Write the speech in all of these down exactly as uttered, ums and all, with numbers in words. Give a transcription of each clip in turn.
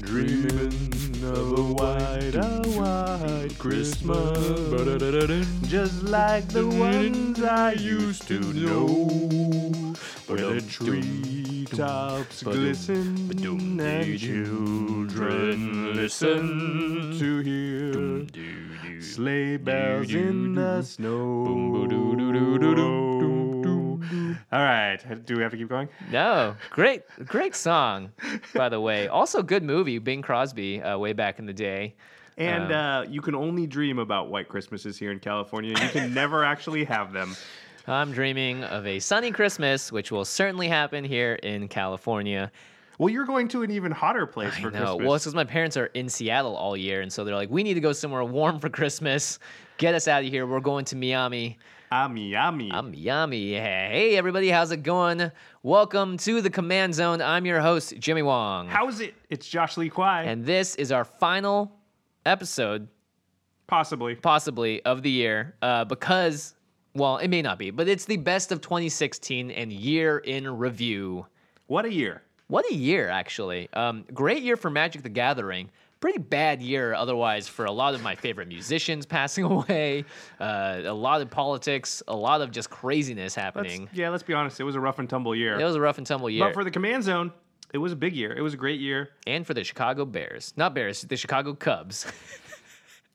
Dreaming of a white, a white Christmas, just like the ones I used to know, where the treetops glisten and children listen to hear sleigh bells in the snow. All right. Do we have to keep going? No. Great, great song, by the way. Also, good movie, Bing Crosby, uh, way back in the day. And um, uh, you can only dream about white Christmases here in California. You can never actually have them. I'm dreaming of a sunny Christmas, which will certainly happen here in California. Well, you're going to an even hotter place I for know. Christmas. Well, it's because my parents are in Seattle all year, and so they're like, we need to go somewhere warm for Christmas. Get us out of here. We're going to Miami. Ah, Miami. Ah, Miami. Hey, everybody. How's it going? Welcome to the Command Zone. I'm your host, Jimmy Wong. How's it? It's Josh Lee Kwai. And this is our final episode. Possibly. Possibly of the year. Uh, because, well, it may not be, but it's the best of twenty sixteen and year in review. What a year. What a year, actually. Um, great year for Magic the Gathering. Pretty bad year otherwise for a lot of my favorite musicians passing away, uh, a lot of politics, a lot of just craziness happening. Let's, yeah, let's be honest. It was a rough and tumble year. It was a rough and tumble year. But for the Command Zone, it was a big year. It was a great year. And for the Chicago Bears. Not Bears, the Chicago Cubs.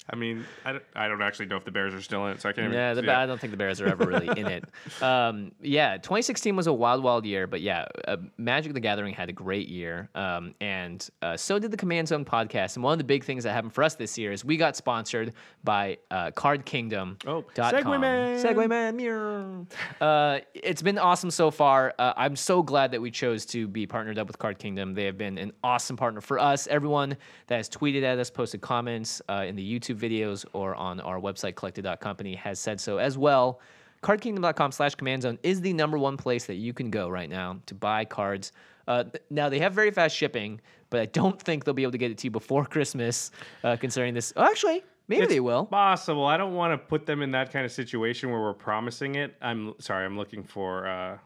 I mean, I don't, I don't actually know if the Bears are still in it, so I can't even... Yeah, the, yeah. I don't think the Bears are ever really in it. Um, yeah, twenty sixteen was a wild, wild year, but yeah, uh, Magic the Gathering had a great year, um, and uh, so did the Command Zone podcast, and one of the big things that happened for us this year is we got sponsored by uh, Card Kingdom. Oh, Segway Man! Segway Man! Uh, it's been awesome so far. Uh, I'm so glad that we chose to be partnered up with Card Kingdom. They have been an awesome partner for us. Everyone that has tweeted at us, posted comments uh, in the YouTube videos or on our website collected dot company has said so as well. Card Kingdom dot com slash command zone is the number one place that you can go right now to buy cards. Uh, now they have very fast shipping, but I don't think they'll be able to get it to you before Christmas. Uh, concerning this, oh, actually, maybe it's they will. Possible. I don't want to put them in that kind of situation where we're promising it. I'm sorry. I'm looking for uh,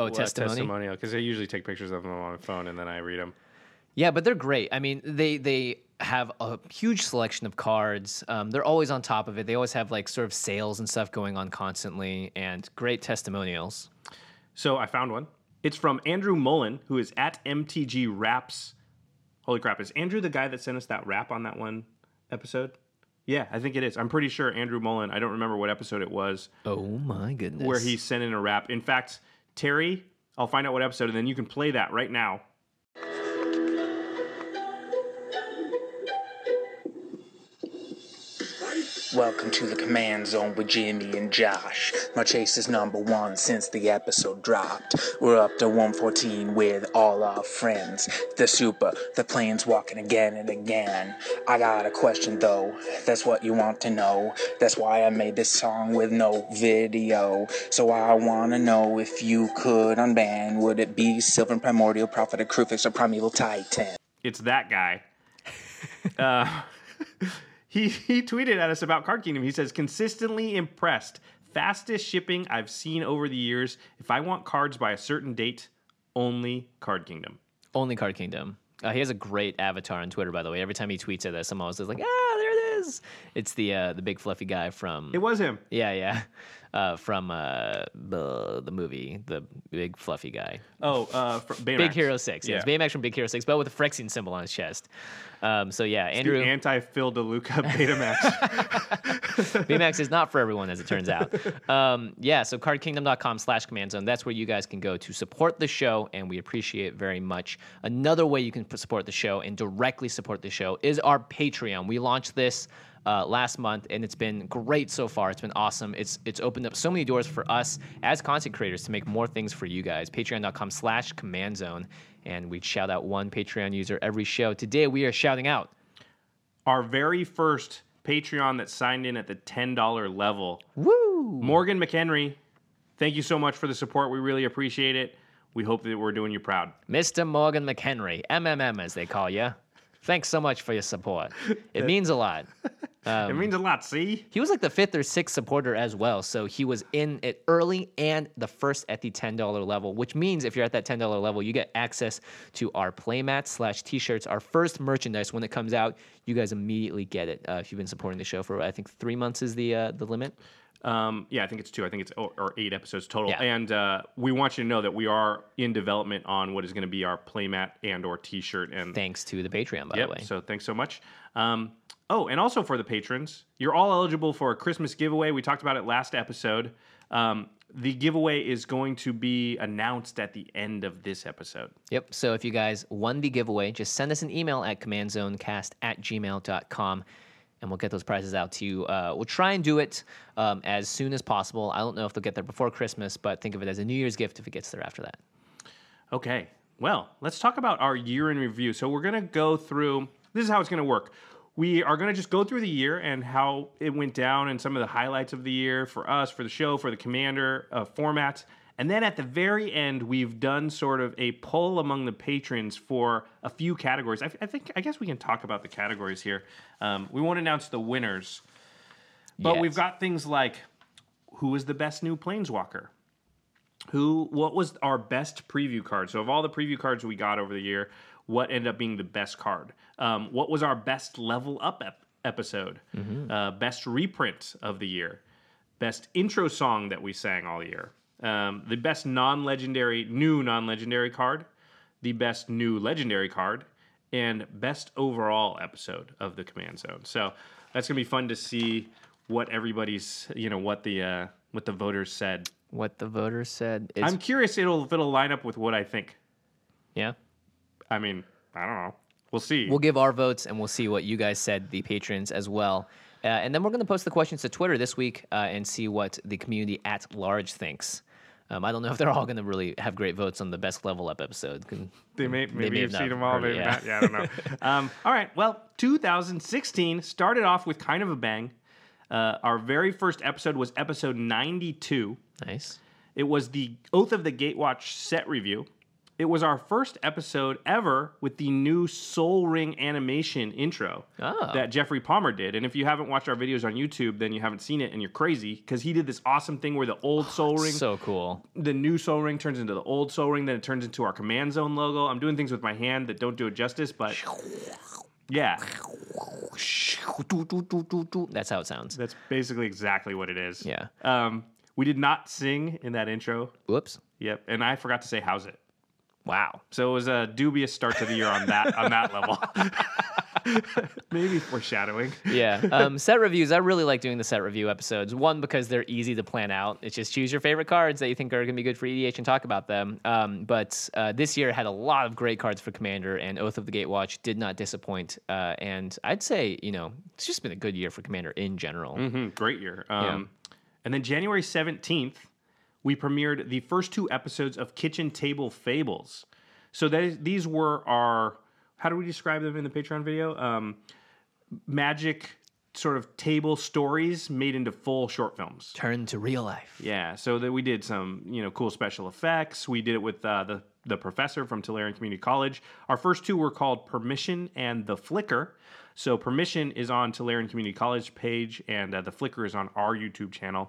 oh well, testimonial testimonial because I usually take pictures of them on my phone and then I read them. Yeah, but they're great. I mean, they they. have a huge selection of cards. Um, they're always on top of it. They always have like sort of sales and stuff going on constantly and great testimonials. So I found one. It's from Andrew Mullen, who is at M T G Raps. Holy crap. Is Andrew the guy that sent us that rap on that one episode? Yeah, I think it is. I'm pretty sure Andrew Mullen. I don't remember what episode it was. Oh my goodness. Where he sent in a rap. In fact, Terry, I'll find out what episode and then you can play that right now. Welcome to the Command Zone with Jimmy and Josh. My chase is number one since the episode dropped. We're up to one fourteen with all our friends. The super, the plane's walking again and again. I got a question though, that's what you want to know. That's why I made this song with no video. So I want to know if you could unban, would it be Sylvan Primordial, Prophet of Kruphix, or Primeval Titan? It's that guy. uh... He he tweeted at us about Card Kingdom. He says, consistently impressed. Fastest shipping I've seen over the years. If I want cards by a certain date, only Card Kingdom. Only Card Kingdom. Uh, he has a great avatar on Twitter, by the way. Every time he tweets at us, I'm always like, ah, there it is. It's the uh, the big fluffy guy from... It was him. Yeah, yeah. uh, from uh, the, the movie, the big fluffy guy. Oh, uh, from Baymax. Big Hero six. Yes, yeah. Baymax from Big Hero six, but with a Phyrexian symbol on his chest. Um, so yeah, Andrew anti-Phil DeLuca Betamax. Baymax is not for everyone, as it turns out. Um, yeah, so card kingdom dot com slash command zone. That's where you guys can go to support the show, and we appreciate it very much. Another way you can support the show and directly support the show is our Patreon. We launched this Uh, last month, and it's been great so far. It's been awesome. It's it's opened up so many doors for us as content creators to make more things for you guys. Patreon dot com slash command zone, and we shout out one Patreon user every show. Today we are shouting out our very first Patreon that signed in at the ten dollar level. Woo! Morgan McHenry, thank you so much for the support. We really appreciate it. We hope that we're doing you proud. Mister Morgan McHenry, M M M as they call you. Thanks so much for your support. It means a lot. Um, it means a lot, see? He was like the fifth or sixth supporter as well, so he was in it early and the first at the ten dollar level, which means if you're at that ten dollar level, you get access to our playmats slash t-shirts, our first merchandise. When it comes out, you guys immediately get it. Uh, if you've been supporting the show for, I think, three months is the uh, the limit. Um, yeah, I think it's two. I think it's oh, or eight episodes total. Yeah. And uh, we want you to know that we are in development on what is going to be our playmat and or T-shirt. And thanks to the Patreon, by yep, the way. So thanks so much. Um, oh, and also for the patrons, you're all eligible for a Christmas giveaway. We talked about it last episode. Um, the giveaway is going to be announced at the end of this episode. Yep. So if you guys won the giveaway, just send us an email at command zone cast at gmail dot com. And we'll get those prizes out to you. Uh, we'll try and do it um, as soon as possible. I don't know if they'll get there before Christmas, but think of it as a New Year's gift if it gets there after that. Okay. Well, let's talk about our year in review. So we're going to go through... This is how it's going to work. We are going to just go through the year and how it went down and some of the highlights of the year for us, for the show, for the Commander uh, formats. And then at the very end, we've done sort of a poll among the patrons for a few categories. I, I think, I guess we can talk about the categories here. Um, we won't announce the winners, but yes. We've got things like who was the best new Planeswalker? Who? What was our best preview card? So of all the preview cards we got over the year, what ended up being the best card? Um, what was our best level up ep- episode? Mm-hmm. Uh, best reprint of the year? Best intro song that we sang all year? Um, the best non-legendary, new non-legendary card, the best new legendary card, and best overall episode of the Command Zone. So that's gonna be fun to see what everybody's, you know, what the uh, what the voters said. What the voters said. Is... I'm curious it'll if it'll line up with what I think. Yeah. I mean, I don't know. We'll see. We'll give our votes and we'll see what you guys said, the patrons as well. Uh, and then we're gonna post the questions to Twitter this week uh, and see what the community at large thinks. Um, I don't know if they're all going to really have great votes on the best level up episode. They may, maybe they may you've seen them all. Maybe yeah. Not, yeah, I don't know. um, all right. Well, two thousand sixteen started off with kind of a bang. Uh, our very first episode was episode ninety-two. Nice. It was the Oath of the Gatewatch set review. It was our first episode ever with the new Soul Ring animation intro oh. that Jeffrey Palmer did. And if you haven't watched our videos on YouTube, then you haven't seen it and you're crazy because he did this awesome thing where the old oh, Soul Ring, so cool, the new Soul Ring turns into the old Soul Ring, then it turns into our Command Zone logo. I'm doing things with my hand that don't do it justice, but yeah. That's how it sounds. That's basically exactly what it is. Yeah. Um, we did not sing in that intro. Whoops. Yep. And I forgot to say, how's it? Wow. So it was a dubious start to the year on that on that level. Maybe foreshadowing. Yeah. Um, set reviews. I really like doing the set review episodes. One, because they're easy to plan out. It's just choose your favorite cards that you think are going to be good for E D H and talk about them. Um, but uh, this year had a lot of great cards for Commander, and Oath of the Gatewatch did not disappoint. Uh, and I'd say, you know, it's just been a good year for Commander in general. Mm-hmm. Great year. Um, yeah. And then January seventeenth, we premiered the first two episodes of Kitchen Table Fables. So that is, these were our, how do we describe them in the Patreon video? Um, magic sort of table stories made into full short films. Turned to real life. Yeah, so that we did some, you know, cool special effects. We did it with uh, the, the professor from Tulare Community College. Our first two were called Permission and The Flicker. So Permission is on Tulare Community College page, and uh, The Flicker is on our YouTube channel.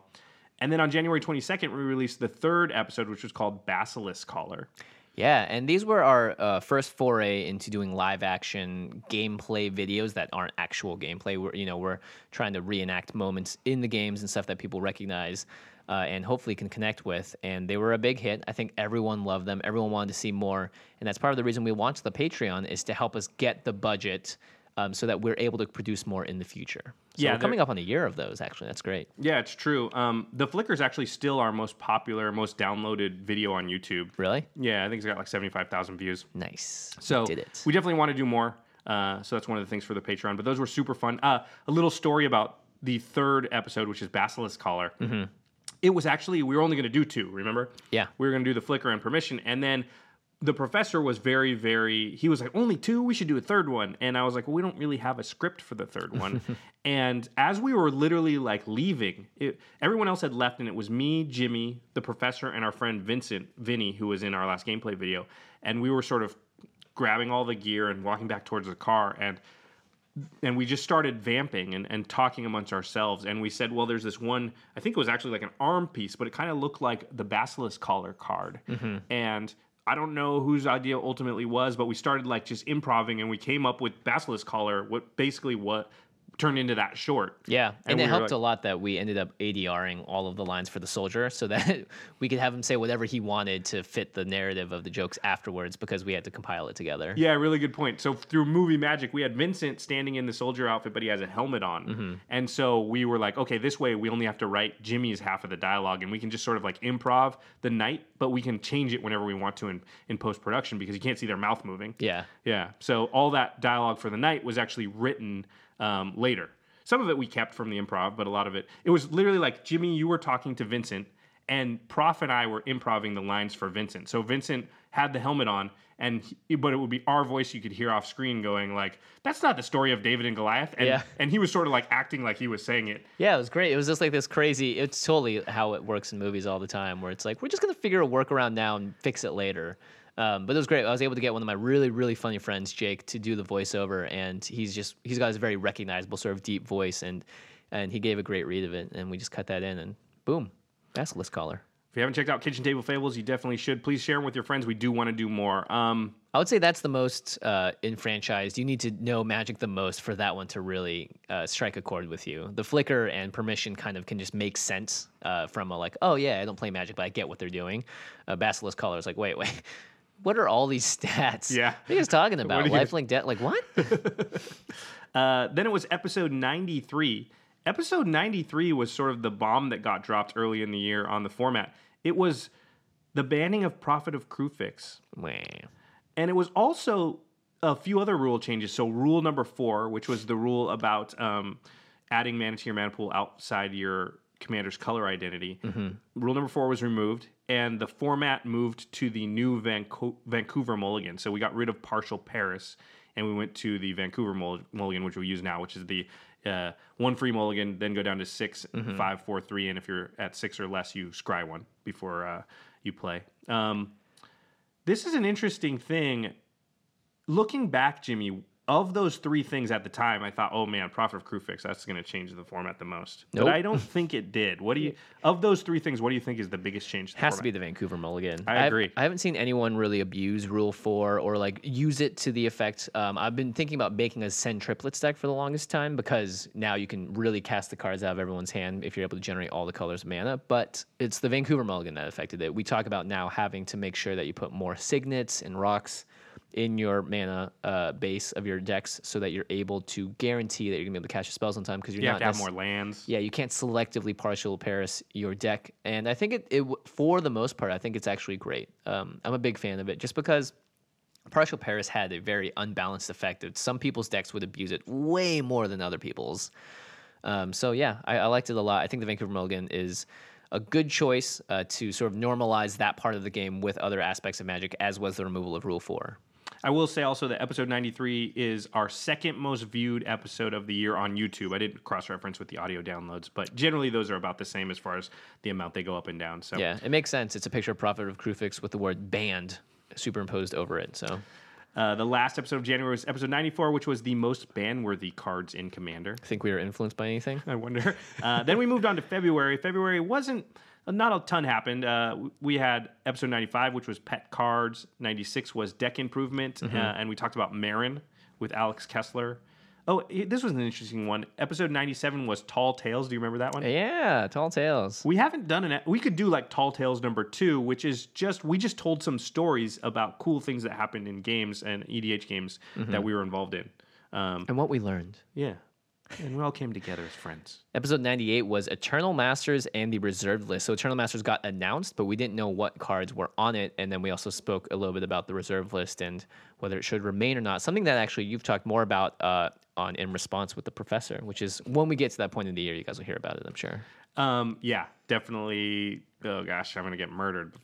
And then on January twenty-second, we released the third episode, which was called Basilisk Caller. Yeah, and these were our uh, first foray into doing live-action gameplay videos that aren't actual gameplay. We're, you know, we're trying to reenact moments in the games and stuff that people recognize. Uh, and hopefully can connect with. And they were a big hit. I think everyone loved them. Everyone wanted to see more. And that's part of the reason we launched the Patreon, is to help us get the budget um, so that we're able to produce more in the future. So yeah, we're coming up on a year of those, actually. That's great. Yeah, it's true. Um, the Flickr is actually still our most popular, most downloaded video on YouTube. Really? Yeah, I think it's got like seventy-five thousand views. Nice. So did it. We definitely want to do more. Uh, so that's one of the things for the Patreon. But those were super fun. Uh, a little story about the third episode, which is Basilisk Caller. Mm-hmm. It was actually, we were only going to do two, remember? Yeah. We were going to do the Flickr and Permission. And then the professor was very, very, he was like, only two? We should do a third one. And I was like, well, we don't really have a script for the third one. And as we were literally like leaving, it, everyone else had left, and it was me, Jimmy, the professor, and our friend Vincent, Vinny, who was in our last gameplay video. And we were sort of grabbing all the gear and walking back towards the car. And And we just started vamping and, and talking amongst ourselves. And we said, well, there's this one, I think it was actually like an arm piece, but it kind of looked like the Basilisk Collar card. Mm-hmm. And I don't know whose idea ultimately was, but we started like just improvising, and we came up with Basilisk Collar, what basically what turned into that short. Yeah, and, and it we helped like, a lot that we ended up A D R-ing all of the lines for the soldier so that we could have him say whatever he wanted to fit the narrative of the jokes afterwards, because we had to compile it together. Yeah, really good point. So through movie magic, we had Vincent standing in the soldier outfit, but he has a helmet on. Mm-hmm. And so we were like, okay, this way we only have to write Jimmy's half of the dialogue, and we can just sort of like improv the night, but we can change it whenever we want to in, in post-production, because you can't see their mouth moving. Yeah. Yeah. So all that dialogue for the night was actually written Um, later. Some of it we kept from the improv, but a lot of it, it was literally like, Jimmy, you were talking to Vincent, and Prof and I were improvising the lines for Vincent. So Vincent had the helmet on, and he, but it would be our voice you could hear off screen going like, that's not the story of David and Goliath. And, yeah. and he was sort of like acting like he was saying it. Yeah, it was great. It was just like this crazy, it's totally how it works in movies all the time, where it's like, we're just going to figure a workaround now and fix it later. Um, but it was great. I was able to get one of my really, really funny friends, Jake, to do the voiceover, and he's just he's got his very recognizable sort of deep voice, and and he gave a great read of it, and we just cut that in, and boom, Basilisk Caller. If you haven't checked out Kitchen Table Fables, you definitely should. Please share them with your friends. We do want to do more. Um, I would say that's the most uh, enfranchised. You need to know Magic the most for that one to really uh, strike a chord with you. The Flickr and Permission kind of can just make sense uh, from a like, oh yeah, I don't play Magic, but I get what they're doing. Uh, Basilisk Caller is like, wait, wait. What are all these stats? Yeah. What are you guys talking about? Lifelink debt? Like, what? uh, then it was episode ninety-three. Episode ninety-three was sort of the bomb that got dropped early in the year on the format. It was the banning of Prophet of Kruphix. Wow. And it was also a few other rule changes. So rule number four, which was the rule about um, adding mana to your mana pool outside your commander's color identity. Mm-hmm. Rule number four was removed, and the format moved to the new Vanco- Vancouver Mulligan. So we got rid of partial Paris, and we went to the Vancouver Mull- Mulligan, which we use now, which is the uh, one free Mulligan, then go down to six, mm-hmm. five, four, three, and if you're at six or less, you scry one before uh, you play. Um, this is an interesting thing. Looking back, Jimmy, of those three things at the time, I thought, oh man, Prophet of Kruphix, that's going to change the format the most. Nope. But I don't think it did. What do you of those three things? What do you think is the biggest change? To the Has format? To be the Vancouver Mulligan. I agree. I've, I haven't seen anyone really abuse Rule Four or like use it to the effect. Um, I've been thinking about making a Send Triplets deck for the longest time, because now you can really cast the cards out of everyone's hand if you're able to generate all the colors of mana. But it's the Vancouver Mulligan that affected it. We talk about now having to make sure that you put more signets and rocks in your mana uh, base of your decks, so that you're able to guarantee that you're gonna be able to cast your spells on time, because you're you not have to have nec- more lands. Yeah, you can't selectively partial Paris your deck, and I think it, it for the most part, I think it's actually great. Um, I'm a big fan of it, just because partial Paris had a very unbalanced effect. Some people's decks would abuse it way more than other people's. Um, so yeah, I, I liked it a lot. I think the Vancouver Mulligan is a good choice uh, to sort of normalize that part of the game with other aspects of Magic, as was the removal of Rule Four. I will say also that episode ninety-three is our second most viewed episode of the year on YouTube. I didn't cross-reference with the audio downloads, but generally those are about the same as far as the amount they go up and down. So yeah, it makes sense. It's a picture of Prophet of Kruphix with the word banned superimposed over it. So uh, the last episode of January was episode ninety-four, which was the most ban-worthy cards in Commander. I think we were influenced by anything. I wonder. Uh, then we moved on to February. February wasn't... Not a ton happened. Uh, we had episode ninety-five, which was Pet Cards. ninety-six was Deck Improvement, mm-hmm. uh, and we talked about Marin with Alex Kessler. Oh, this was an interesting one. Episode ninety-seven was Tall Tales. Do you remember that one? Yeah, Tall Tales. We haven't done an... We could do, like, Tall Tales number two, which is just... We just told some stories about cool things that happened in games and E D H games mm-hmm. that we were involved in. Um, and what we learned. Yeah. And we all came together as friends. Episode ninety-eight was Eternal Masters and the Reserved List. So Eternal Masters got announced, but we didn't know what cards were on it. And then we also spoke a little bit about the Reserved List and whether it should remain or not. Something that actually you've talked more about... Uh, on In Response with the Professor, which is when we get to that point in the year, you guys will hear about it, I'm sure. Um, yeah, definitely. Oh, gosh, I'm going to get murdered.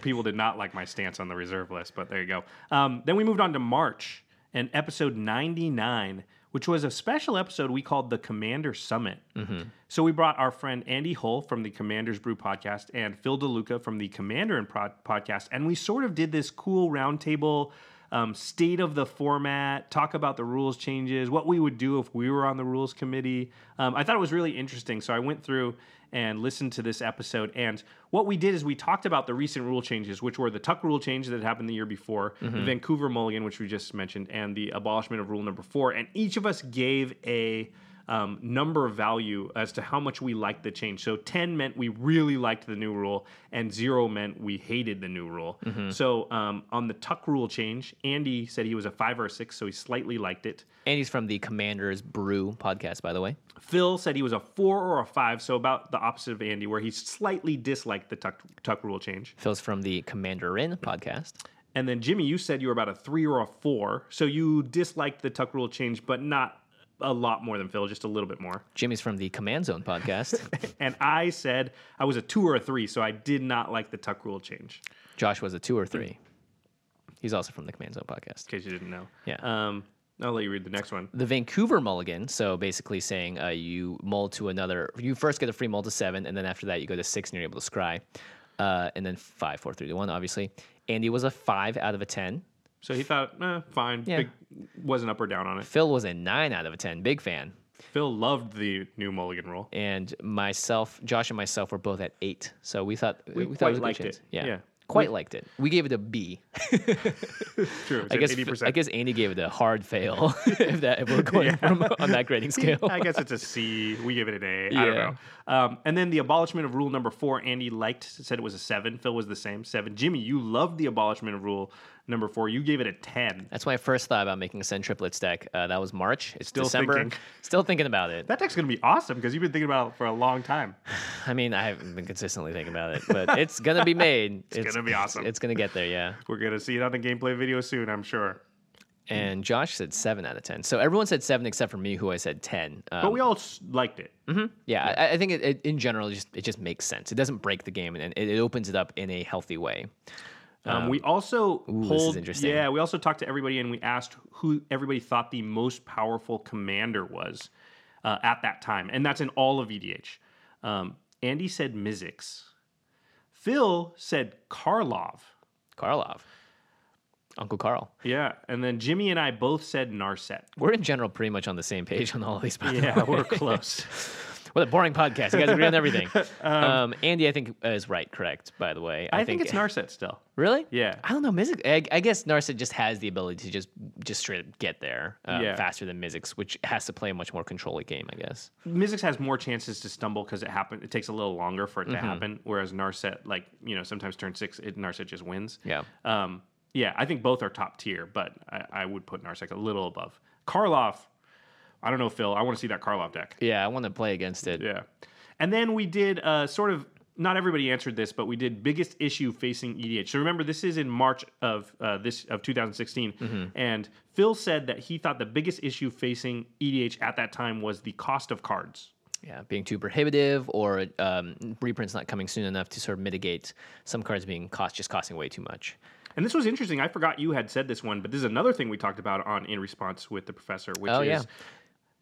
People did not like my stance on the Reserve List, but there you go. Um, then we moved on to March and episode ninety-nine, which was a special episode we called the Commander Summit. Mm-hmm. So we brought our friend Andy Hull from the Commander's Brew podcast and Phil DeLuca from the Commander and Pro- podcast, and we sort of did this cool roundtable Um, state of the format, talk about the rules changes, what we would do if we were on the rules committee. Um, I thought it was really interesting, so I went through and listened to this episode, and what we did is we talked about the recent rule changes, which were the Tuck rule change that happened the year before, mm-hmm. the Vancouver Mulligan, which we just mentioned, and the abolishment of rule number four, and each of us gave a um, number value as to how much we liked the change. So ten meant we really liked the new rule, and zero meant we hated the new rule. Mm-hmm. So um, on the Tuck rule change, Andy said he was a five or a six, so he slightly liked it. Andy's from the Commander's Brew podcast, by the way. Phil said he was a four or a five, so about the opposite of Andy, where he slightly disliked the Tuck, tuck rule change. Phil's from the Commanderin podcast. And then, Jimmy, you said you were about a three or a four, so you disliked the Tuck rule change, but not a lot more than Phil, just a little bit more. Jimmy's from the Command Zone podcast. And I said I was a two or a three, so I did not like the Tuck rule change. Josh was a two or three. He's also from the Command Zone podcast. In case you didn't know. Yeah. Um, I'll let you read the next one. The Vancouver Mulligan, so basically saying uh, you mull to another... You first get a free mull to seven, and then after that you go to six and you're able to scry. Uh, and then five, four, three, two, one, obviously. Andy was a five out of a ten. So he thought, eh, fine. Yeah. Big, wasn't up or down on it. Phil was a nine out of a ten. Big fan. Phil loved the new Mulligan rule. And myself, Josh and myself were both at eight. So we thought we, we thought quite it was liked it. Yeah. yeah. Quite we, liked it. We gave it a B. True. I guess, eighty percent. I guess Andy gave it a hard fail if, that, if we're going yeah. from, on that grading scale. I guess it's a C. We give it an A. Yeah. I don't know. Um, and then the abolishment of rule number four, Andy liked, said it was a seven. Phil was the same, seven. Jimmy, you loved the abolishment of rule number four. You gave it a ten. That's my first thought about making a Send Triplets deck. Uh, that was March. It's still December. Thinking. Still thinking about it. That deck's going to be awesome because you've been thinking about it for a long time. I mean, I haven't been consistently thinking about it, but it's going to be made. It's, it's going to be awesome. It's, it's going to get there, yeah. We're going to see it on the gameplay video soon, I'm sure. And Josh said seven out of ten. So everyone said seven except for me, who I said ten. Um, but we all liked it. Mm-hmm. Yeah, yeah. I, I think it, it, in general, it just, it just makes sense. It doesn't break the game, and it, it opens it up in a healthy way. Um, um, we also ooh, pulled, yeah, we also talked to everybody, and we asked who everybody thought the most powerful commander was uh, at that time. And that's in all of E D H. Um, Andy said Mizzix. Phil said Karlov. Karlov. Uncle Carl. Yeah, and then Jimmy and I both said Narset. We're in general pretty much on the same page on all of these podcasts. Yeah, the we're close. What a boring podcast. You guys agree on everything. um, um, Andy, I think, is right, correct, by the way. I, I think, think it's Narset still. Really? Yeah. I don't know. Mizzix, I, I guess Narset just has the ability to just, just straight up get there um, yeah. faster than Mizzix, which has to play a much more controlled game, I guess. Mizzix has more chances to stumble because it happen, it takes a little longer for it mm-hmm. to happen, whereas Narset, like, you know, sometimes turn six, it, Narset just wins. Yeah. Um, Yeah, I think both are top tier, but I, I would put Narset a little above. Karlov, I don't know, Phil. I want to see that Karlov deck. Yeah, I want to play against it. Yeah. And then we did uh, sort of, not everybody answered this, but we did biggest issue facing E D H. So remember, this is in March of uh, this of two thousand sixteen, mm-hmm. and Phil said that he thought the biggest issue facing E D H at that time was the cost of cards. Yeah, being too prohibitive or um, reprints not coming soon enough to sort of mitigate some cards being cost just costing way too much. And this was interesting. I forgot you had said this one, but this is another thing we talked about on In Response with the Professor, which oh, is yeah.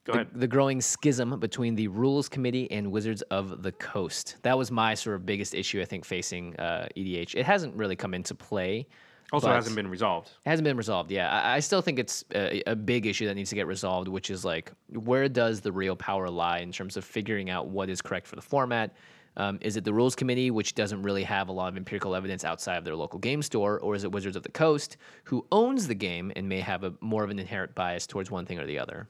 go the, ahead. the growing schism between the Rules Committee and Wizards of the Coast. That was my sort of biggest issue, I think, facing uh, E D H. It hasn't really come into play. Also hasn't been resolved. It hasn't been resolved, yeah. I, I still think it's a, a big issue that needs to get resolved, which is like, where does the real power lie in terms of figuring out what is correct for the format? Um, is it the Rules Committee, which doesn't really have a lot of empirical evidence outside of their local game store, or is it Wizards of the Coast, who owns the game and may have a more of an inherent bias towards one thing or the other?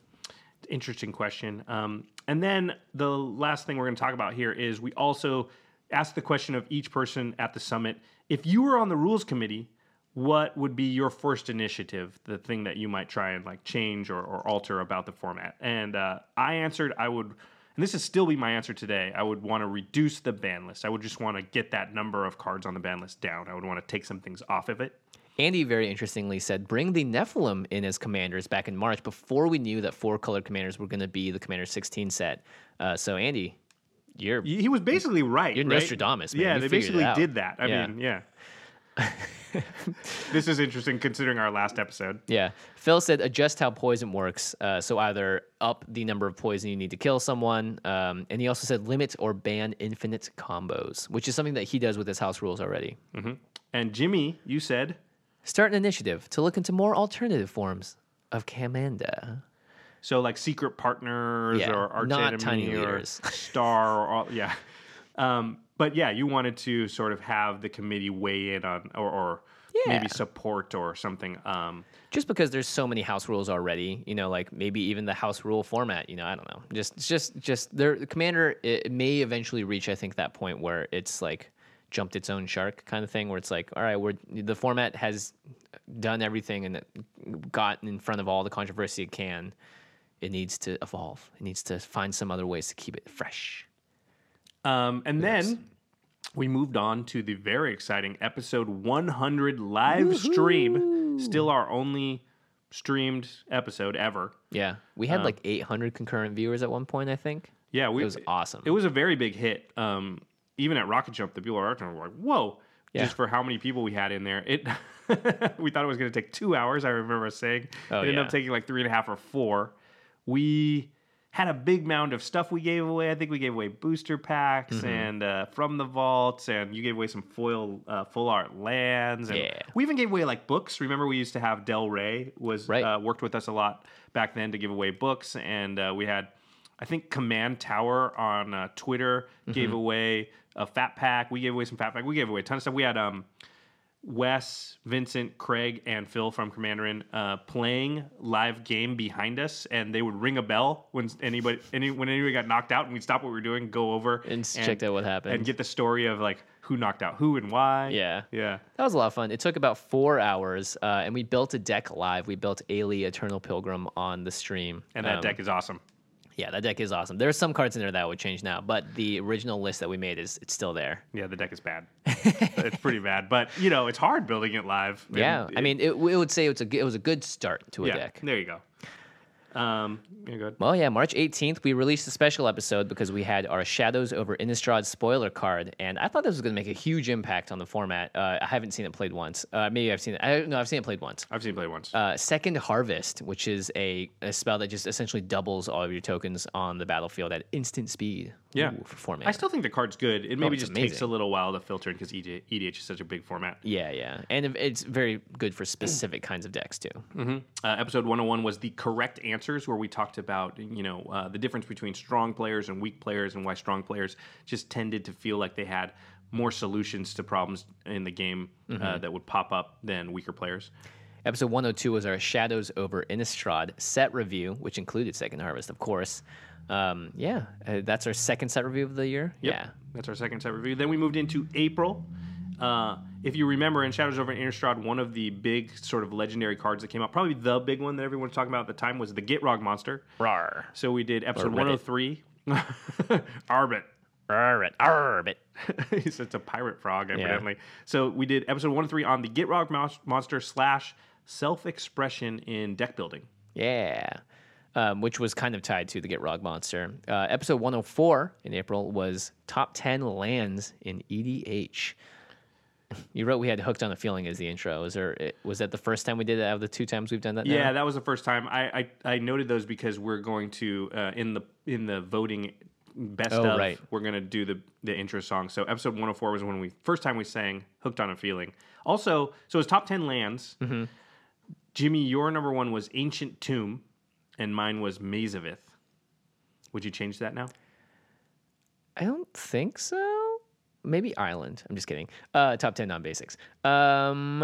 interesting question. Um, and then the last thing we're going to talk about here is we also asked the question of each person at the summit, if you were on the rules committee, what would be your first initiative, the thing that you might try and like change or, or alter about the format? And uh, I answered I would, and this is still be my answer today, I would want to reduce the ban list. I would just want to get that number of cards on the ban list down. I would want to take some things off of it. Andy very interestingly said, bring the Nephilim in as commanders back in March before we knew that four colored commanders were going to be the Commander sixteen set. Uh, so Andy, you're... He was basically right. You're right? Nostradamus, man. Yeah, you they basically did that. I yeah. mean, yeah. This is interesting considering our last episode. Yeah. Phil said adjust how poison works. Uh, so either up the number of poison you need to kill someone. Um, and he also said limit or ban infinite combos, which is something that he does with his house rules already. Mm-hmm. And Jimmy, you said... Start an initiative to look into more alternative forms of Commander. So like secret partners yeah, or arch not enemy tiny or star or all, yeah. Um, but yeah, you wanted to sort of have the committee weigh in on or, or yeah. maybe support or something. Um, just because there's so many house rules already, you know, like maybe even the house rule format, you know, I don't know. Just just just there, the Commander it may eventually reach, I think, that point where it's like jumped its own shark kind of thing where it's like, all right, we're the format has done everything and gotten in front of all the controversy it can. It needs to evolve. It needs to find some other ways to keep it fresh. Um, and yes. then we moved on to the very exciting episode one hundred live Woo-hoo! stream, still our only streamed episode ever. Yeah. We had um, like eight hundred concurrent viewers at one point, I think. Yeah. We, it was awesome. It was a very big hit. Um, Even at Rocket Jump, the people at Arcton were like, whoa, yeah. just for how many people we had in there. It We thought it was going to take two hours, I remember us saying. Oh, it ended yeah. up taking like three and a half or four. We had a big mound of stuff we gave away. I think we gave away booster packs mm-hmm. and uh, from the vaults, and you gave away some foil, uh, full art lands. And yeah. We even gave away like books. Remember we used to have Del Rey, was, right. uh, worked with us a lot back then to give away books, and uh, we had... I think Command Tower on uh, Twitter gave mm-hmm. away a fat pack. We gave away some fat pack. We gave away a ton of stuff. We had um, Wes, Vincent, Craig, and Phil from Commander In uh, playing live game behind us, and they would ring a bell when anybody any, when anybody got knocked out, and we'd stop what we were doing, go over and, and check out what happened, and get the story of like who knocked out who and why. Yeah, yeah, that was a lot of fun. It took about four hours, uh, and we built a deck live. We built Ailey, Eternal Pilgrim on the stream, and that um, deck is awesome. Yeah, that deck is awesome. There's some cards in there that would change now, but the original list that we made is it's still there. Yeah, the deck is bad. It's pretty bad, but you know it's hard building it live. Yeah, it, I mean, it, it would say it's a it was a good start to a yeah, deck. There you go. Um, you're good. Well, yeah, March eighteenth we released a special episode because we had our Shadows over Innistrad spoiler card, and I thought this was going to make a huge impact on the format. Uh, I haven't seen it played once. Uh, maybe I've seen it. I, no, I've seen it played once. I've seen it played once. Uh, Second Harvest, which is a, a spell that just essentially doubles all of your tokens on the battlefield at instant speed. Yeah, Ooh, for format. I still think the card's good. It maybe oh, just amazing. takes a little while to filter in because E D H is such a big format. Yeah, yeah, and it's very good for specific kinds of decks too. Mm-hmm. Uh, episode one oh one was the correct answer. Where we talked about, you know, uh, the difference between strong players and weak players and why strong players just tended to feel like they had more solutions to problems in the game uh, mm-hmm. that would pop up than weaker players. Episode one oh two was our Shadows over Innistrad set review, which included Second Harvest, of course. Um, yeah, uh, that's our second set review of the year. Yep, yeah, that's our second set review. Then we moved into April. Uh, if you remember, in Shadows over Innistrad, one of the big sort of legendary cards that came out, probably the big one that everyone was talking about at the time, was the Gitrog Monster. Rawr. So we did episode one oh three Arbit. Arbit. Arbit. It's a pirate frog, evidently. Yeah. So we did episode one oh three on the Gitrog Monster slash self-expression in deck building. Yeah. Um, which was kind of tied to the Gitrog Monster. Uh, episode one oh four in April was Top ten Lands in E D H. You wrote we had Hooked on a Feeling as the intro. Is there, was that the first time we did it out of the two times we've done that now? Yeah, that was the first time. I, I, I noted those because we're going to, uh, in the in the voting best oh, of, right. we're going to do the, the intro song. So episode one oh four was when we first time we sang Hooked on a Feeling. Also, so it was Top ten Lands. Mm-hmm. Jimmy, your number one was Ancient Tomb, and mine was Mazavith. Would you change that now? I don't think so. Maybe Island. I'm just kidding. Uh, top ten non-basics. Um,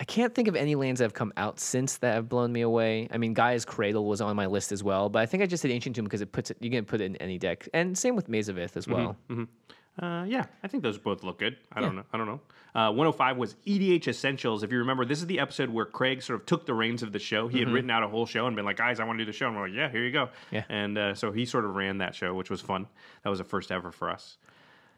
I can't think of any lands that have come out since that have blown me away. I mean, Gaia's Cradle was on my list as well, but I think I just said Ancient Tomb because it puts it, you can put it in any deck. And same with Maze of Ith as well. Mm-hmm, mm-hmm. Uh, yeah, I think those both look good. I yeah. don't know. I don't know. Uh, one oh five was E D H Essentials. If you remember, this is the episode where Craig sort of took the reins of the show. He mm-hmm. had written out a whole show and been like, guys, I want to do the show. And we're like, yeah, here you go. Yeah. And uh, so he sort of ran that show, which was fun. That was a first ever for us.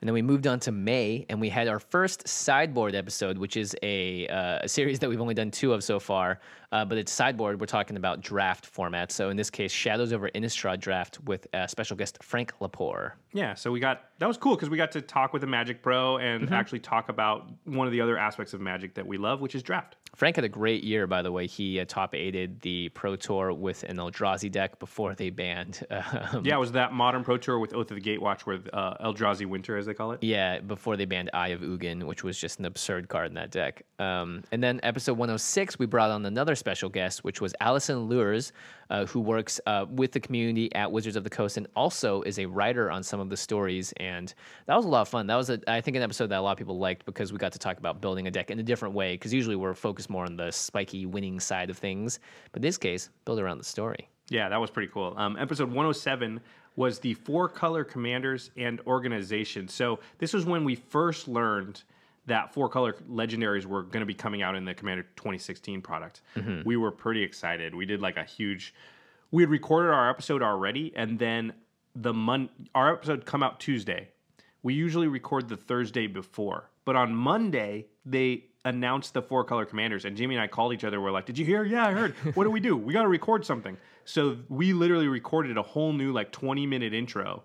And then we moved on to May, and we had our first sideboard episode, which is a, uh, a series that we've only done two of so far. Uh, but it's sideboard. We're talking about draft formats. So in this case, Shadows over Innistrad draft with uh, special guest Frank Lepore. Yeah, so we got that was cool because we got to talk with a Magic pro and mm-hmm. actually talk about one of the other aspects of Magic that we love, which is draft. Frank had a great year, by the way. He uh, top aided the Pro Tour with an Eldrazi deck before they banned. Um, yeah, it was that modern Pro Tour with Oath of the Gatewatch, where uh, Eldrazi Winter, as they call it. Yeah, before they banned Eye of Ugin, which was just an absurd card in that deck. Um, and then episode one oh six, we brought on another special guest, which was Allison Lures, uh, who works uh, with the community at Wizards of the Coast and also is a writer on some of the stories. And that was a lot of fun. That was, a, I think, an episode that a lot of people liked because we got to talk about building a deck in a different way, because usually we're focused more on the spiky winning side of things, but in this case, build around the story. Yeah, that was pretty cool. Um, episode one oh seven was the four color commanders and organization. So this was when we first learned that four color legendaries were going to be coming out in the Commander twenty sixteen product. Mm-hmm. We were pretty excited. We did like a huge. We had recorded our episode already, and then the mon- our episode come out Tuesday. We usually record the Thursday before, but on Monday they announced the four color commanders, and Jimmy and I called each other. We're like, did you hear? Yeah, I heard. What do we do? We got to record something. So we literally recorded a whole new like twenty minute intro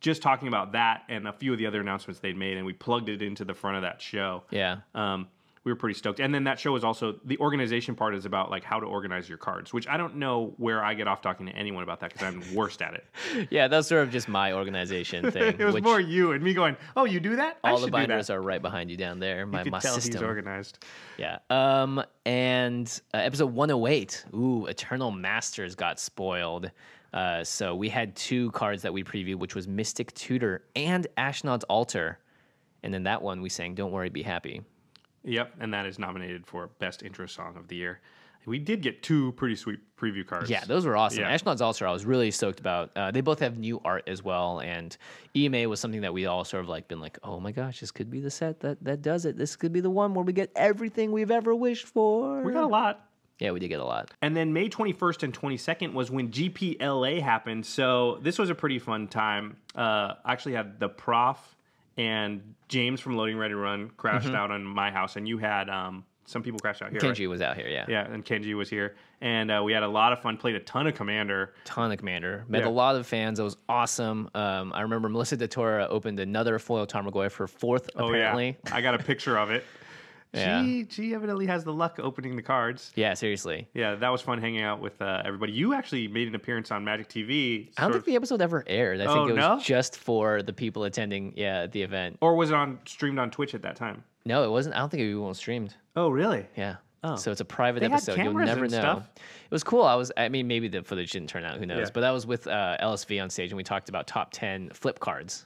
just talking about that and a few of the other announcements they'd made, and we plugged it into the front of that show. Yeah. Um, we were pretty stoked. And then that show is also, the organization part is about like how to organize your cards, which I don't know where I get off talking to anyone about that because I'm worst at it. Yeah, that's sort of just my organization thing. It was which, more you and me going, oh, you do that? All I the binders are right behind you down there. My, you can my tell system. He's organized. Yeah. Um, and uh, episode one oh eight, ooh, Eternal Masters got spoiled. Uh, so we had two cards that we previewed, which was Mystic Tutor and Ashnod's Altar. And then that one we sang, Don't Worry, Be Happy. Yep, and that is nominated for Best Intro Song of the Year. We did get two pretty sweet preview cards. Yeah, those were awesome. Yeah. Ashnod's Altar, I was really stoked about. Uh, they both have new art as well, and E M A was something that we all sort of like been like, oh my gosh, this could be the set that, that does it. This could be the one where we get everything we've ever wished for. We got a lot. Yeah, we did get a lot. And then May twenty-first and twenty-second was when G P L A happened, so this was a pretty fun time. Uh, I actually had the prof and James from Loading Ready Run crashed mm-hmm. out on my house, and you had um, some people crashed out here. Kenji right? was out here, yeah. Yeah, and Kenji was here, and uh, we had a lot of fun, played a ton of Commander. Ton of Commander. Met yeah. a lot of fans. It was awesome. Um, I remember Melissa DeTora opened another foil Tarmogoyf for fourth, apparently. Oh, yeah. I got a picture of it. Yeah. She she evidently has the luck opening the cards. Yeah, seriously. Yeah, that was fun hanging out with uh, everybody. You actually made an appearance on Magic T V. I don't think of... the episode ever aired. I oh, think it no? was just for the people attending yeah, the event. Or was it on streamed on Twitch at that time? No, it wasn't. I don't think it was streamed. Oh, really? Yeah. Oh. So it's a private they episode. You'll never know. Stuff. It was cool. I was I mean maybe the footage didn't turn out, who knows. Yeah. But that was with uh, L S V on stage, and we talked about top ten flip cards.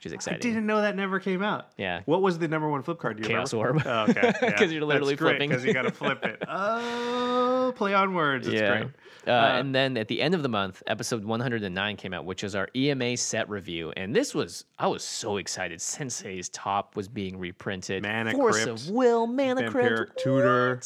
Which is exciting. I didn't know that never came out. Yeah. What was the number one flip card? Do you Chaos remember? Orb. Oh, okay. Because yeah. you're literally flipping. Because you got to flip it. Oh, play on words. It's yeah. great. Uh, uh, and then at the end of the month, episode one oh nine came out, which is our E M A set review. And this was, I was so excited. Sensei's Top was being reprinted. Mana Force Crypt. Force of Will, Mana Crypt. Vampiric Tutor.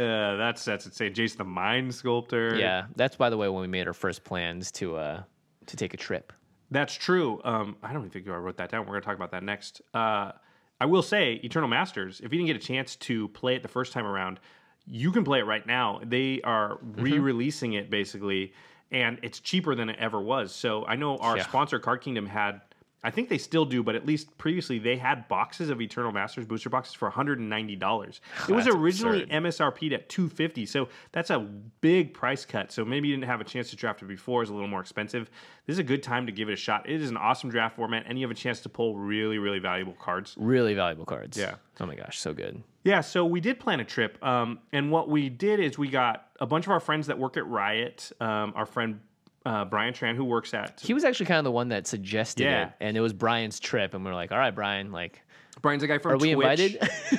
Uh, that's, that's insane. Jason the Mind Sculptor. Yeah. That's, by the way, when we made our first plans to uh, to take a trip. That's true. Um, I don't even think I wrote that down. We're going to talk about that next. Uh, I will say, Eternal Masters, if you didn't get a chance to play it the first time around, you can play it right now. They are re-releasing mm-hmm. it, basically, and it's cheaper than it ever was. So I know our yeah. sponsor, Card Kingdom, had, I think they still do, but at least previously, they had boxes of Eternal Masters, booster boxes, for one hundred ninety dollars. It was originally absurd. M S R P'd at two hundred fifty dollars, so that's a big price cut. So maybe you didn't have a chance to draft it before. It's a little more expensive. This is a good time to give it a shot. It is an awesome draft format, and you have a chance to pull really, really valuable cards. Really valuable cards. Yeah. Oh, my gosh, so good. Yeah, so we did plan a trip, um, and what we did is we got a bunch of our friends that work at Riot, um, our friend Uh, Brian Tran, who works at... He was actually kind of the one that suggested yeah. it, and it was Brian's trip, and we were like, all right, Brian, like... Brian's a guy from Are Twitch. Are we invited?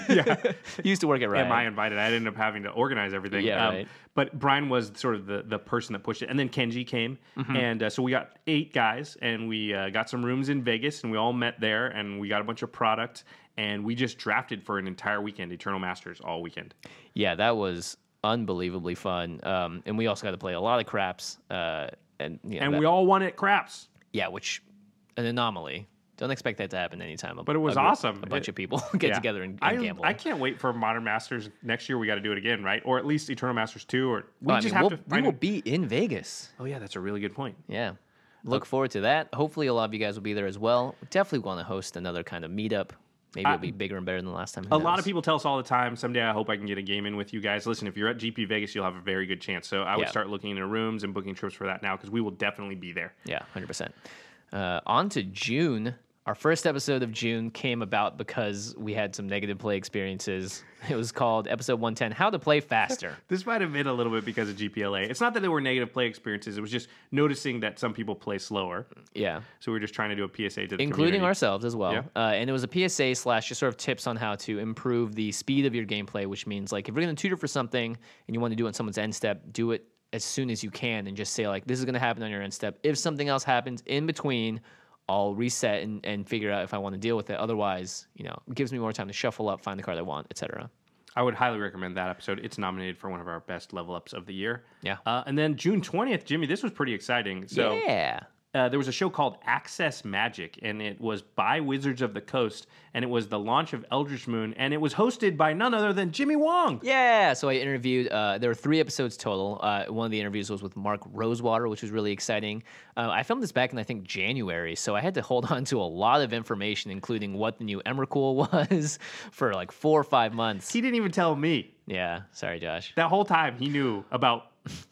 Yeah. He used to work at Riot. Am I invited? I ended up having to organize everything. Yeah, um, right. But Brian was sort of the, the person that pushed it. And then Kenji came. Mm-hmm. And uh, so we got eight guys, and we uh, got some rooms in Vegas, and we all met there, and we got a bunch of product, and we just drafted for an entire weekend, Eternal Masters all weekend. Yeah, that was unbelievably fun. Um, and we also got to play a lot of craps. Uh, and you know, and that, we all won at craps. Yeah, which an anomaly. Don't expect that to happen anytime. A, but it was a, awesome. A bunch it, of people get yeah. together and, and I, gamble. I can't wait for Modern Masters next year. We got to do it again, right? Or at least Eternal Masters two. Or we well, just I mean, have we'll, to. Find we will it. be in Vegas. Oh yeah, that's a really good point. Yeah, look okay. forward to that. Hopefully, a lot of you guys will be there as well. We definitely want to host another kind of meetup. Maybe it'll be bigger and better than the last time. Who a knows? lot of people tell us all the time, someday I hope I can get a game in with you guys. Listen, if you're at G P Vegas, you'll have a very good chance. So I would yeah. start looking into rooms and booking trips for that now, because we will definitely be there. Yeah, one hundred percent. Uh, on to June. Our first episode of June came about because we had some negative play experiences. It was called Episode one ten, How to Play Faster. This might have been a little bit because of G P L A. It's not that there were negative play experiences. It was just noticing that some people play slower. Yeah. So we were just trying to do a P S A to the Including community. ourselves as well. Yeah. Uh, and it was a P S A slash just sort of tips on how to improve the speed of your gameplay, which means like if you're going to tutor for something and you want to do it on someone's end step, do it as soon as you can and just say like, this is going to happen on your end step. If something else happens in between, I'll reset and, and figure out if I want to deal with it. Otherwise, you know, it gives me more time to shuffle up, find the card I want, et cetera. I would highly recommend that episode. It's nominated for one of our best level ups of the year. Yeah. Uh, and then June twentieth, Jimmy, this was pretty exciting. So, yeah. Uh, there was a show called Access Magic, and it was by Wizards of the Coast, and it was the launch of Eldritch Moon, and it was hosted by none other than Jimmy Wong. Yeah, so I interviewed, uh, there were three episodes total. Uh, one of the interviews was with Mark Rosewater, which was really exciting. Uh, I filmed this back in, I think, January, so I had to hold on to a lot of information, including what the new Emrakul was for like four or five months. He didn't even tell me. Yeah, sorry, Josh. That whole time, he knew about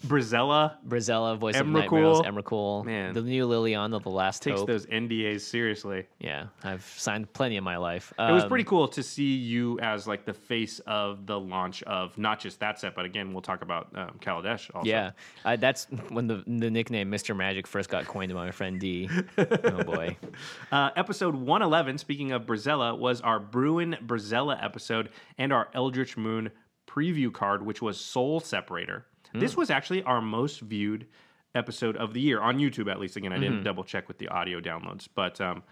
Brisela, Brisela, voice Emrakul. of nightmares, Emrakul, man, the new Liliana, the last takes hope. Those N D As seriously. Yeah, I've signed plenty in my life. Um, it was pretty cool to see you as like the face of the launch of not just that set, but again, we'll talk about um, Kaladesh also. Yeah, uh, that's when the the nickname Mister Magic first got coined by my friend D. Oh boy. Uh, episode one eleven. Speaking of Brisela, was our Bruin Brisela episode and our Eldritch Moon preview card, which was Soul Separator. This was actually our most viewed episode of the year, on YouTube at least. Again, I didn't mm-hmm. double check with the audio downloads, but um,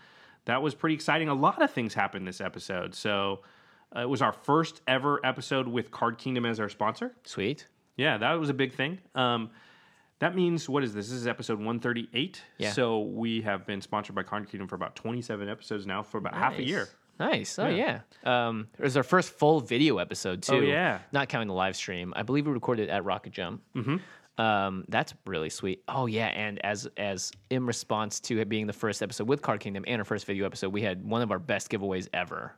that was pretty exciting. A lot of things happened this episode. So uh, it was our first ever episode with Card Kingdom as our sponsor. Sweet. Yeah, that was a big thing. Um, that means, what is this? This is episode one thirty-eight. Yeah. So we have been sponsored by Card Kingdom for about twenty-seven episodes now for about nice. half a year. Nice. Oh, yeah. yeah. Um, it was our first full video episode, too. Oh, yeah. Not counting the live stream. I believe we recorded it at Rocket Jump. Mm-hmm. Um, that's really sweet. Oh, yeah. And as as in response to it being the first episode with Card Kingdom and our first video episode, we had one of our best giveaways ever.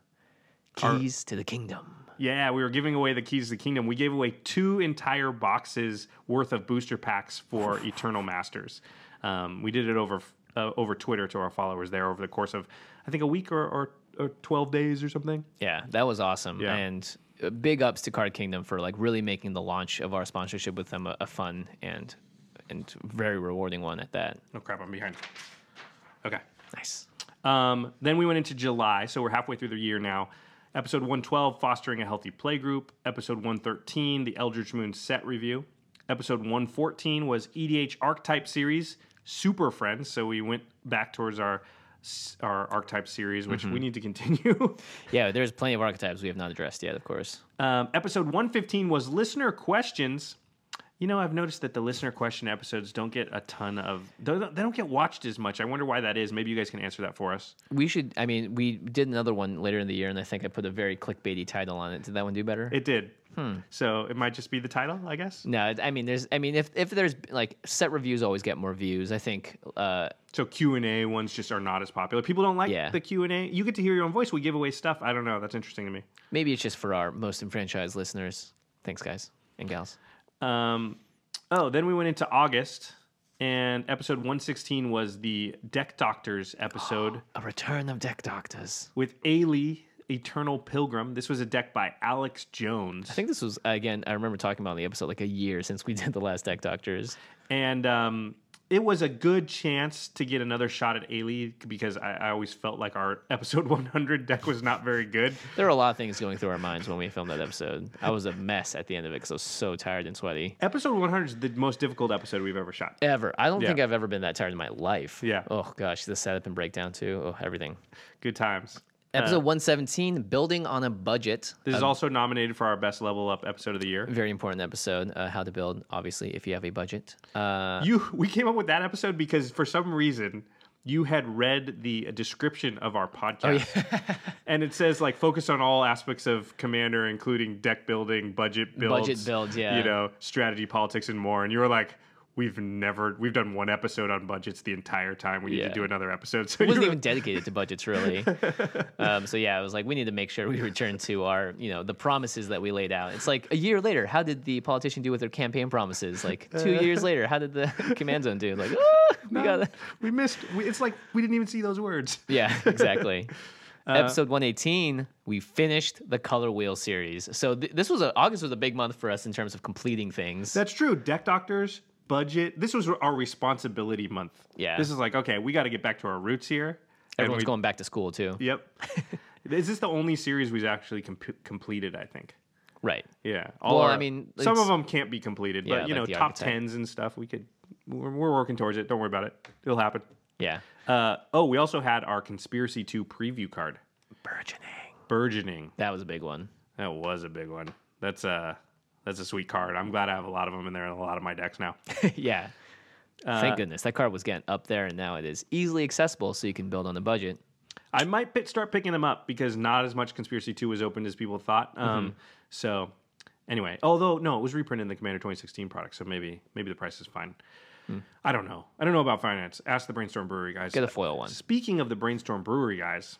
Keys our, to the Kingdom. Yeah, we were giving away the Keys to the Kingdom. We gave away two entire boxes worth of booster packs for Eternal Masters. Um, we did it over, uh, over Twitter to our followers there over the course of, I think, a week or or or twelve days or something. Yeah, that was awesome. Yeah. And big ups to Card Kingdom for like really making the launch of our sponsorship with them a, a fun and and very rewarding one at that. Oh crap, I'm behind. Okay. Nice. Um, then we went into July, so we're halfway through the year now. Episode one twelve, Fostering a Healthy Playgroup. Episode one thirteen, The Eldritch Moon Set Review. Episode one fourteen was E D H Archetype Series, Super Friends. So we went back towards our our archetype series, which mm-hmm. we need to continue. Yeah, there's plenty of archetypes we have not addressed yet, of course. Um, episode one fifteen was listener questions. You know, I've noticed that the listener question episodes don't get a ton of... They don't, they don't get watched as much. I wonder why that is. Maybe you guys can answer that for us. We should... I mean, we did another one later in the year, and I think I put a very clickbaity title on it. Did that one do better? It did. Hmm. So it might just be the title, I guess? No, I mean, there's. I mean, if, if there's... Like, set reviews always get more views, I think. Uh, so Q and A ones just are not as popular. People don't like yeah. the Q and A. You get to hear your own voice. We give away stuff. I don't know. That's interesting to me. Maybe it's just for our most enfranchised listeners. Thanks, guys and gals. Um, oh, then we went into August, and episode one sixteen was the Deck Doctors episode. Oh, a return of Deck Doctors. With Ailey, Eternal Pilgrim. This was a deck by Alex Jones. I think this was, again, I remember talking about the episode like a year since we did the last Deck Doctors. And um, it was a good chance to get another shot at Ailey because I, I always felt like our episode one hundred deck was not very good. There were a lot of things going through our minds when we filmed that episode. I was a mess at the end of it because I was so tired and sweaty. Episode one hundred is the most difficult episode we've ever shot. Ever. I don't yeah. think I've ever been that tired in my life. Yeah. Oh, gosh. The setup and breakdown, too. Oh, everything. Good times. Episode uh, one seventeen, Building on a Budget. This um, is also nominated for our Best Level Up Episode of the Year. Very important episode, uh, how to build, obviously, if you have a budget. Uh, you We came up with that episode because, for some reason, you had read the description of our podcast. Oh, yeah. And it says, like, focus on all aspects of Commander, including deck building, budget builds. Budget builds, yeah. You know, strategy, politics, and more. And you were like... We've never, we've done one episode on budgets the entire time. We need yeah. to do another episode. So it wasn't even dedicated to budgets, really. um, so yeah, I was like, we need to make sure we return to our, you know, the promises that we laid out. It's like a year later, how did the politician do with their campaign promises? Like two uh, years later, how did the command zone do? Like, oh, we no, got we missed, we, it's like we didn't even see those words. Yeah, exactly. Uh, Episode one eighteen, we finished the Color Wheel series. So th- this was, a, August was a big month for us in terms of completing things. That's true. Deck Doctors. Budget. This was our responsibility month. Yeah. This is like, okay, we got to get back to our roots here. Everyone's we, going back to school, too. Yep. Is this the only series we've actually comp- completed, I think? Right. Yeah. All well, our, I mean... Some of them can't be completed, yeah, but, you like know, top architect. tens and stuff, we could... We're, we're working towards it. Don't worry about it. It'll happen. Yeah. Uh, oh, we also had our Conspiracy two preview card. Burgeoning. Burgeoning. That was a big one. That was a big one. That's... uh. That's a sweet card. I'm glad I have a lot of them in there and a lot of my decks now. yeah. Uh, Thank goodness. That card was getting up there, and now it is easily accessible, so you can build on the budget. I might pit, start picking them up because not as much Conspiracy two was opened as people thought. Um, mm-hmm. So anyway, although, no, it was reprinted in the Commander twenty sixteen product, so maybe maybe the price is fine. Mm. I don't know. I don't know about finance. Ask the Brainstorm Brewery guys. Get a foil one. Speaking of the Brainstorm Brewery guys...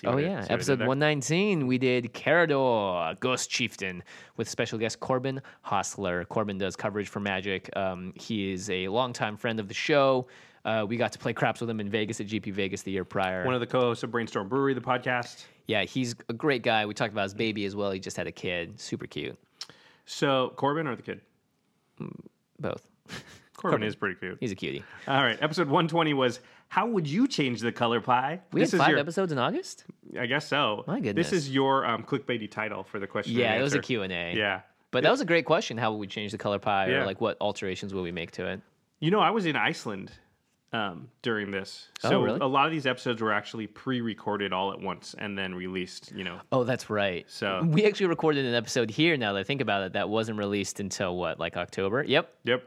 See oh, yeah. Did, Episode one nineteen, we did Carador, Ghost Chieftain, with special guest Corbin Hostler. Corbin does coverage for Magic. Um, he is a longtime friend of the show. Uh, we got to play craps with him in Vegas at G P Vegas the year prior. One of the co-hosts of Brainstorm Brewery, the podcast. Yeah, he's a great guy. We talked about his baby as well. He just had a kid. Super cute. So, Corbin or the kid? Both. Corbin, Corbin is pretty cute. He's a cutie. All right. Episode one twenty was How Would You Change the Color Pie? We this had five your, episodes in August? I guess so. My goodness. This is your um, clickbaity title for the question. Yeah, and it was a Q and A. Yeah. But it, that was a great question. How would we change the color pie? Yeah. Or like what alterations will we make to it? You know, I was in Iceland um, during this. So oh, really? A lot of these episodes were actually pre-recorded all at once and then released, you know. Oh, that's right. So we actually recorded an episode here, now that I think about it, that wasn't released until what, like October? Yep. Yep.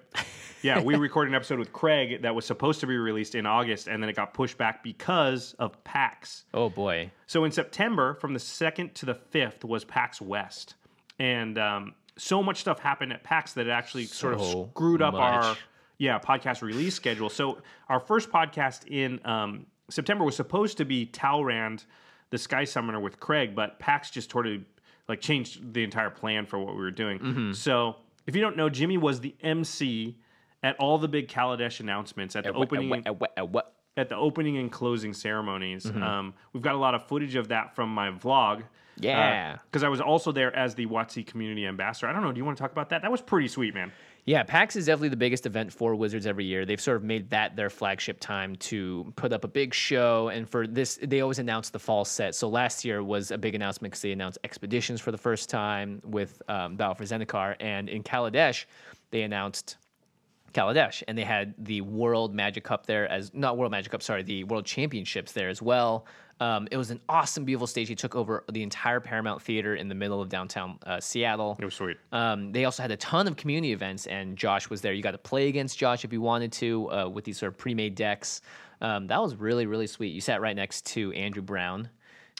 Yeah, we recorded an episode with Craig that was supposed to be released in August, and then it got pushed back because of PAX. Oh, boy. So in September, from the second to the fifth, was PAX West. And um, so much stuff happened at PAX that it actually so sort of screwed up much. our yeah podcast release schedule. So our first podcast in um, September was supposed to be Talrand, the Sky Summoner with Craig, but PAX just sort of like changed the entire plan for what we were doing. Mm-hmm. So if you don't know, Jimmy was the M C... at all the big Kaladesh announcements, at the at what, opening, at what, at what? at the opening and closing ceremonies, mm-hmm. um, we've got a lot of footage of that from my vlog. Yeah, because uh, I was also there as the Watsi community ambassador. I don't know. Do you want to talk about that? That was pretty sweet, man. Yeah, PAX is definitely the biggest event for Wizards every year. They've sort of made that their flagship time to put up a big show. And for this, they always announce the fall set. So last year was a big announcement because they announced Expeditions for the first time with um, Battle for Zendikar. And in Kaladesh, they announced... Kaladesh, and they had the World Magic Cup there as not World Magic Cup, sorry, the World Championships there as well. Um, it was an awesome, beautiful stage. He took over the entire Paramount Theater in the middle of downtown uh, Seattle. It was sweet. Um, they also had a ton of community events, and Josh was there. You got to play against Josh if you wanted to uh, with these sort of pre-made decks. Um, that was really, really sweet. You sat right next to Andrew Brown,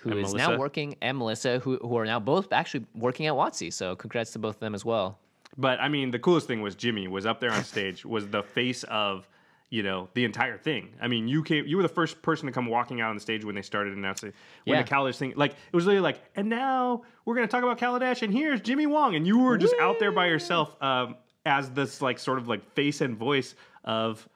who and is Melissa. now working, and Melissa, who, who are now both actually working at WotC. So congrats to both of them as well. But, I mean, the coolest thing was Jimmy was up there on stage, was the face of, you know, the entire thing. I mean, you came, you were the first person to come walking out on the stage when they started announcing, when yeah. the Kaladesh thing, like, it was literally like, and now we're going to talk about Kaladesh, and here's Jimmy Wong. And you were just Woo! out there by yourself um, as this, like, sort of, like, face and voice of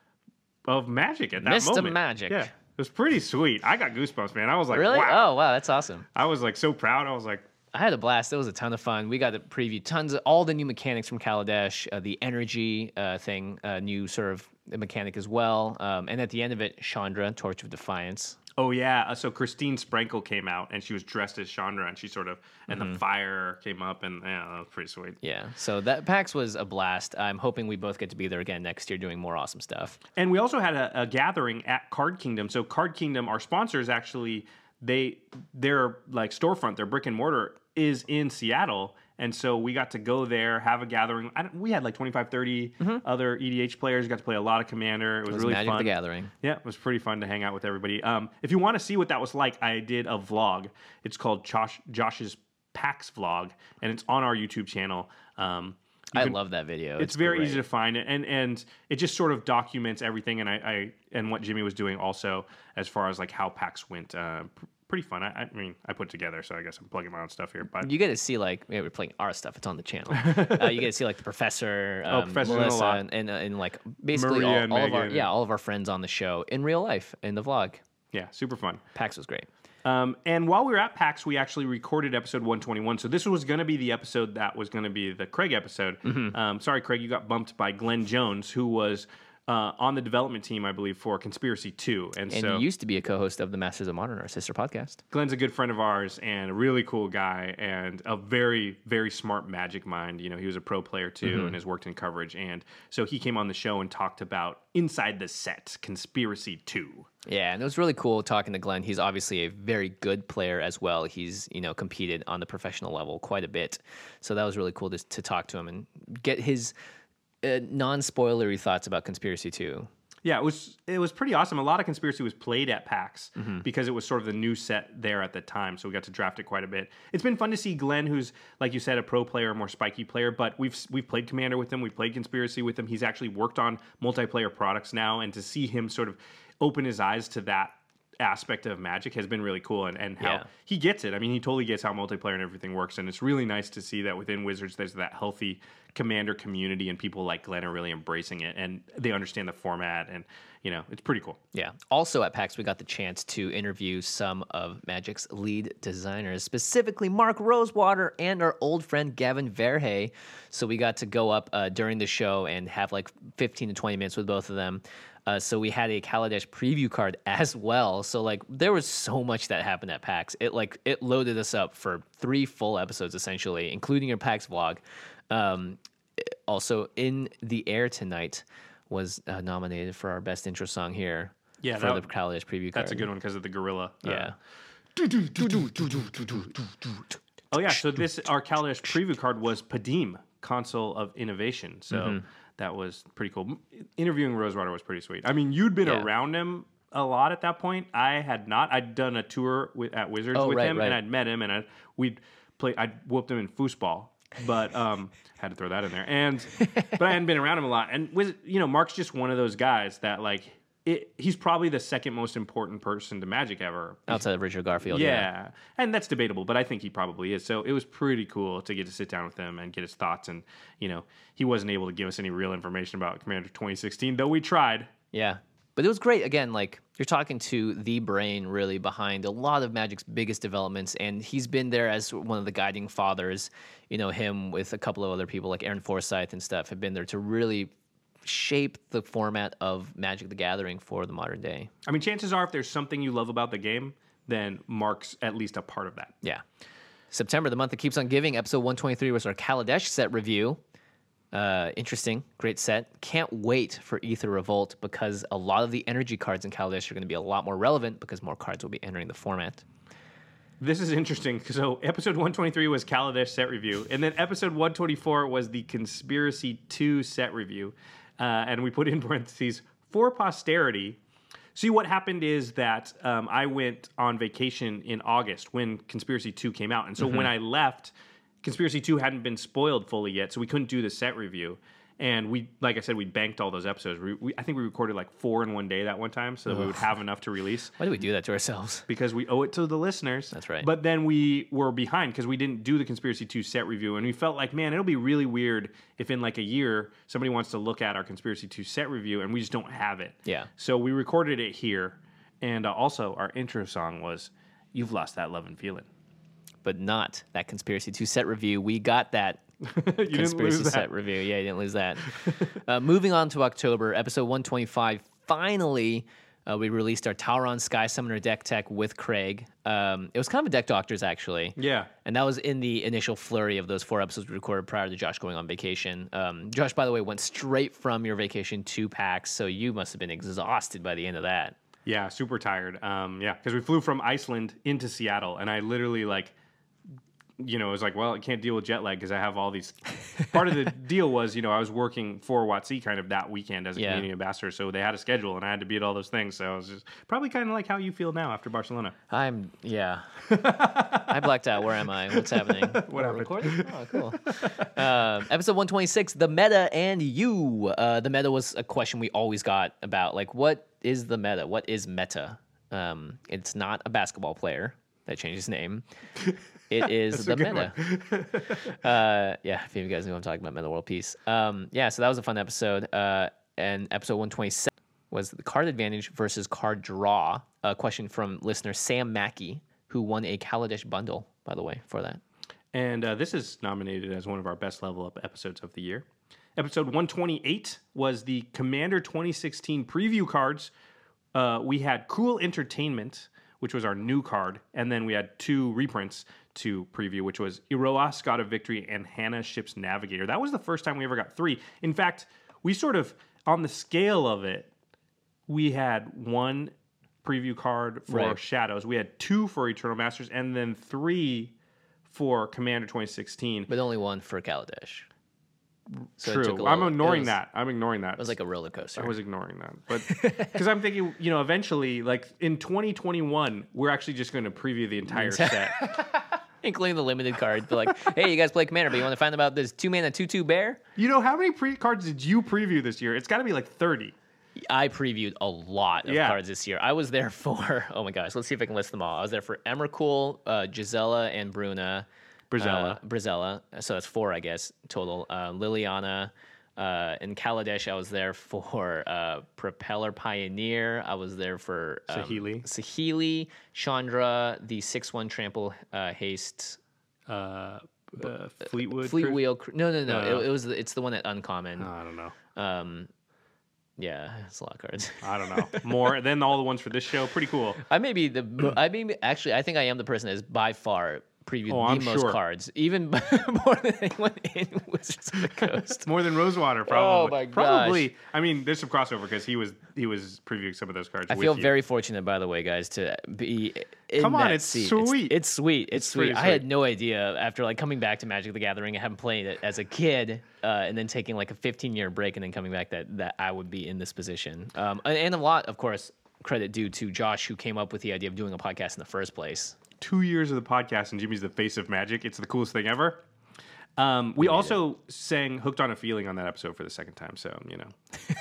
of Magic at that Mister moment. Mister Magic. Yeah. It was pretty sweet. I got goosebumps, man. I was like, really? Wow. Oh, wow, that's awesome. I was, like, so proud. I was like... I had a blast. It was a ton of fun. We got to preview tons of all the new mechanics from Kaladesh, uh, the energy uh, thing, uh, new sort of the mechanic as well. Um, and at the end of it, Chandra, Torch of Defiance. Oh, yeah. Uh, so Christine Sprankle came out, and she was dressed as Chandra, and she sort of, and mm-hmm. the fire came up, and yeah, that was pretty sweet. Yeah. So that PAX was a blast. I'm hoping we both get to be there again next year doing more awesome stuff. And we also had a, a gathering at Card Kingdom. So Card Kingdom, our sponsors, actually, they their like storefront, their brick and mortar is in Seattle. And so we got to go there, have a gathering. I don't, we had like twenty-five, thirty mm-hmm. other E D H players. Got to play a lot of Commander. It was, it was really Magic fun. Magic the Gathering. Yeah, it was pretty fun to hang out with everybody. Um, if you want to see what that was like, I did a vlog. It's called Josh, Josh's PAX Vlog, and it's on our YouTube channel. Um, you I can, love that video. It's, it's very great. Easy to find, and and it just sort of documents everything, and I, I and what Jimmy was doing also as far as like how PAX went. Uh, Pretty fun. I, I mean, I put it together, so I guess I'm plugging my own stuff here. But you get to see like yeah, we're playing our stuff. It's on the channel. uh, you get to see like the professor, um, oh, professor Melissa, and, and, uh, and like basically all, and all of our yeah all of our friends on the show in real life in the vlog. Yeah, super fun. PAX was great. Um, and while we were at PAX, we actually recorded episode one twenty-one. So this was going to be the episode that was going to be the Craig episode. Mm-hmm. Um, sorry, Craig, you got bumped by Glenn Jones, who was. Uh, on the development team, I believe, for Conspiracy two. And, and so, he used to be a co-host of the Masters of Modern, our sister podcast. Glenn's a good friend of ours and a really cool guy and a very, very smart Magic mind. You know, he was a pro player, too, mm-hmm. and has worked in coverage. And so he came on the show and talked about Inside the Set, Conspiracy two. Yeah, and it was really cool talking to Glenn. He's obviously a very good player as well. He's, you know, competed on the professional level quite a bit. So that was really cool to, to talk to him and get his... Uh, non-spoilery thoughts about Conspiracy two. Yeah, it was it was pretty awesome. A lot of Conspiracy was played at PAX mm-hmm. because it was sort of the new set there at the time, so we got to draft it quite a bit. It's been fun to see Glenn, who's, like you said, a pro player, a more spiky player, but we've we've played Commander with him, we've played Conspiracy with him. He's actually worked on multiplayer products now, and to see him sort of open his eyes to that aspect of Magic has been really cool, and, and how yeah. he gets it. I mean, he totally gets how multiplayer and everything works, and it's really nice to see that within Wizards there's that healthy Commander community, and people like Glenn are really embracing it, and they understand the format, and you know, it's pretty cool. Yeah. Also at PAX, we got the chance to interview some of Magic's lead designers, specifically Mark Rosewater and our old friend Gavin Verhey. So we got to go up uh, during the show and have like fifteen to twenty minutes with both of them. Uh, so we had a Kaladesh preview card as well. So like there was so much that happened at PAX. It like it loaded us up for three full episodes essentially, including your PAX vlog. Um, also in the air tonight was uh, nominated for our best intro song here. Yeah, for that, the Kaladesh preview card. That's a good one because of the gorilla. Yeah. Uh, oh yeah. So this our Kaladesh preview card was Padeem, Consul of Innovation. So. Mm-hmm. That was pretty cool. Interviewing Rosewater was pretty sweet. I mean, you'd been yeah. around him a lot at that point. I had not. I'd done a tour with, at Wizards oh, with right, him, right. and I'd met him, and I'd, we'd play. I'd whooped him in foosball, but um, had to throw that in there. And but I hadn't been around him a lot. And with, you know, Mark's just one of those guys that like it, he's probably the second most important person to Magic ever outside of Richard Garfield. Yeah. yeah, and that's debatable, but I think he probably is. So it was pretty cool to get to sit down with him and get his thoughts and you know. He wasn't able to give us any real information about Commander twenty sixteen, though we tried. Yeah, but it was great. Again, like you're talking to the brain really behind a lot of Magic's biggest developments, and he's been there as one of the guiding fathers. You know, him with a couple of other people like Aaron Forsyth and stuff have been there to really shape the format of Magic the Gathering for the modern day. I mean, chances are if there's something you love about the game, then Mark's at least a part of that. Yeah. September, the month that keeps on giving, episode one twenty-three was our Kaladesh set review. Uh, interesting, great set. Can't wait for Ether Revolt because a lot of the energy cards in Kaladesh are going to be a lot more relevant because more cards will be entering the format. This is interesting. So episode one twenty-three was Kaladesh set review, and then episode one twenty-four was the Conspiracy two set review, uh, and we put in parentheses for posterity. See, what happened is that um, I went on vacation in August when Conspiracy two came out, and so mm-hmm. when I left, Conspiracy two hadn't been spoiled fully yet, so we couldn't do the set review. And we, like I said, we banked all those episodes. We, we, I think we recorded like four in one day that one time, so that Ugh. we would have enough to release. Why do we do that to ourselves? Because we owe it to the listeners. That's right. But then we were behind because we didn't do the Conspiracy two set review, and we felt like, man, it'll be really weird if in like a year somebody wants to look at our Conspiracy two set review and we just don't have it. Yeah. So we recorded it here, and uh, also our intro song was "You've Lost That Love and Feeling." but not that Conspiracy two set review. We got that Conspiracy set that. review. Yeah, you didn't lose that. uh, moving on to October, episode one twenty-five. Finally, uh, we released our Talron Sky Summoner deck tech with Craig. Um, it was kind of a deck doctors, actually. Yeah. And that was in the initial flurry of those four episodes we recorded prior to Josh going on vacation. Um, Josh, by the way, went straight from your vacation to PAX, so you must have been exhausted by the end of that. Yeah, super tired. Um, yeah, because we flew from Iceland into Seattle, and I literally, like, you know, I was like, well, I can't deal with jet lag because I have all these. Part of the deal was, you know, I was working for Watsi kind of that weekend as a yeah. community ambassador, so they had a schedule, and I had to be at all those things. So I was just probably kind of like how you feel now after Barcelona. I'm, yeah. I blacked out. Where am I? What's happening? What happened? Recording? Oh, cool. Uh, episode one twenty-six, The Meta and You. Uh, the meta was a question we always got about, like, what is the meta? What is meta? Um, it's not a basketball player that changed his name. It is the meta. uh, yeah, if you guys know what I'm talking about, Meta World Peace. Um, yeah, so that was a fun episode. Uh, and episode one twenty-seven was the card advantage versus card draw. A question from listener Sam Mackey, who won a Kaladesh bundle, by the way, for that. And uh, this is nominated as one of our best level up episodes of the year. Episode one twenty-eight was the Commander twenty sixteen preview cards. Uh, we had Cool Entertainment, which was our new card, and then we had two reprints to preview, which was Iroha, Scott of Victory, and Hannah, Ship's Navigator. That was the first time we ever got three. In fact, we sort of, on the scale of it, we had one preview card for right. Shadows, we had two for Eternal Masters, and then three for Commander twenty sixteen. But only one for Kaladesh. So True. Little, I'm ignoring was, that. I'm ignoring that. It was like a roller coaster. I was ignoring that. But because I'm thinking, you know, eventually, like in twenty twenty-one, we're actually just going to preview the entire set. Including the limited cards. But like, hey, you guys play Commander, but you want to find out about this two-mana two two bear? You know, how many pre- cards did you preview this year? It's got to be like thirty. I previewed a lot of yeah. cards this year. I was there for, oh my gosh, let's see if I can list them all. I was there for Emrakul, uh, Gisela, and Bruna. Brisela. Uh, Brisela. So that's four, I guess, total. Uh, Liliana. Uh, in Kaladesh, I was there for uh, Propeller Pioneer. I was there for um, Sahili. Sahili. Chandra, the six one Trample uh, Haste. Uh, uh, Fleetwood? Fleet Cru- Wheel. Cru- no, no, no. no. It, it was, it's the one at Uncommon. I don't know. Um, yeah, it's a lot of cards. I don't know. More than all the ones for this show. Pretty cool. I may be the... I may be, actually, I think I am the person that is by far... Previewed oh, the I'm most sure. cards, even more than anyone in Wizards of the Coast. More than Rosewater, probably. Oh my gosh. Probably. I mean, there's some crossover because he was he was previewing some of those cards. I with feel you. very fortunate, by the way, guys, to be in Come on, that it's seat. Sweet. It's, it's sweet. It's, it's sweet. I sweet. had no idea after like coming back to Magic the Gathering and having played it as a kid, uh, and then taking like a fifteen year break and then coming back that that I would be in this position. Um, and, and a lot, of course, credit due to Josh, who came up with the idea of doing a podcast in the first place. Two years of the podcast, and Jimmy's the face of Magic. It's the coolest thing ever. Um, we, we also it. sang Hooked on a Feeling on that episode for the second time, so, you know.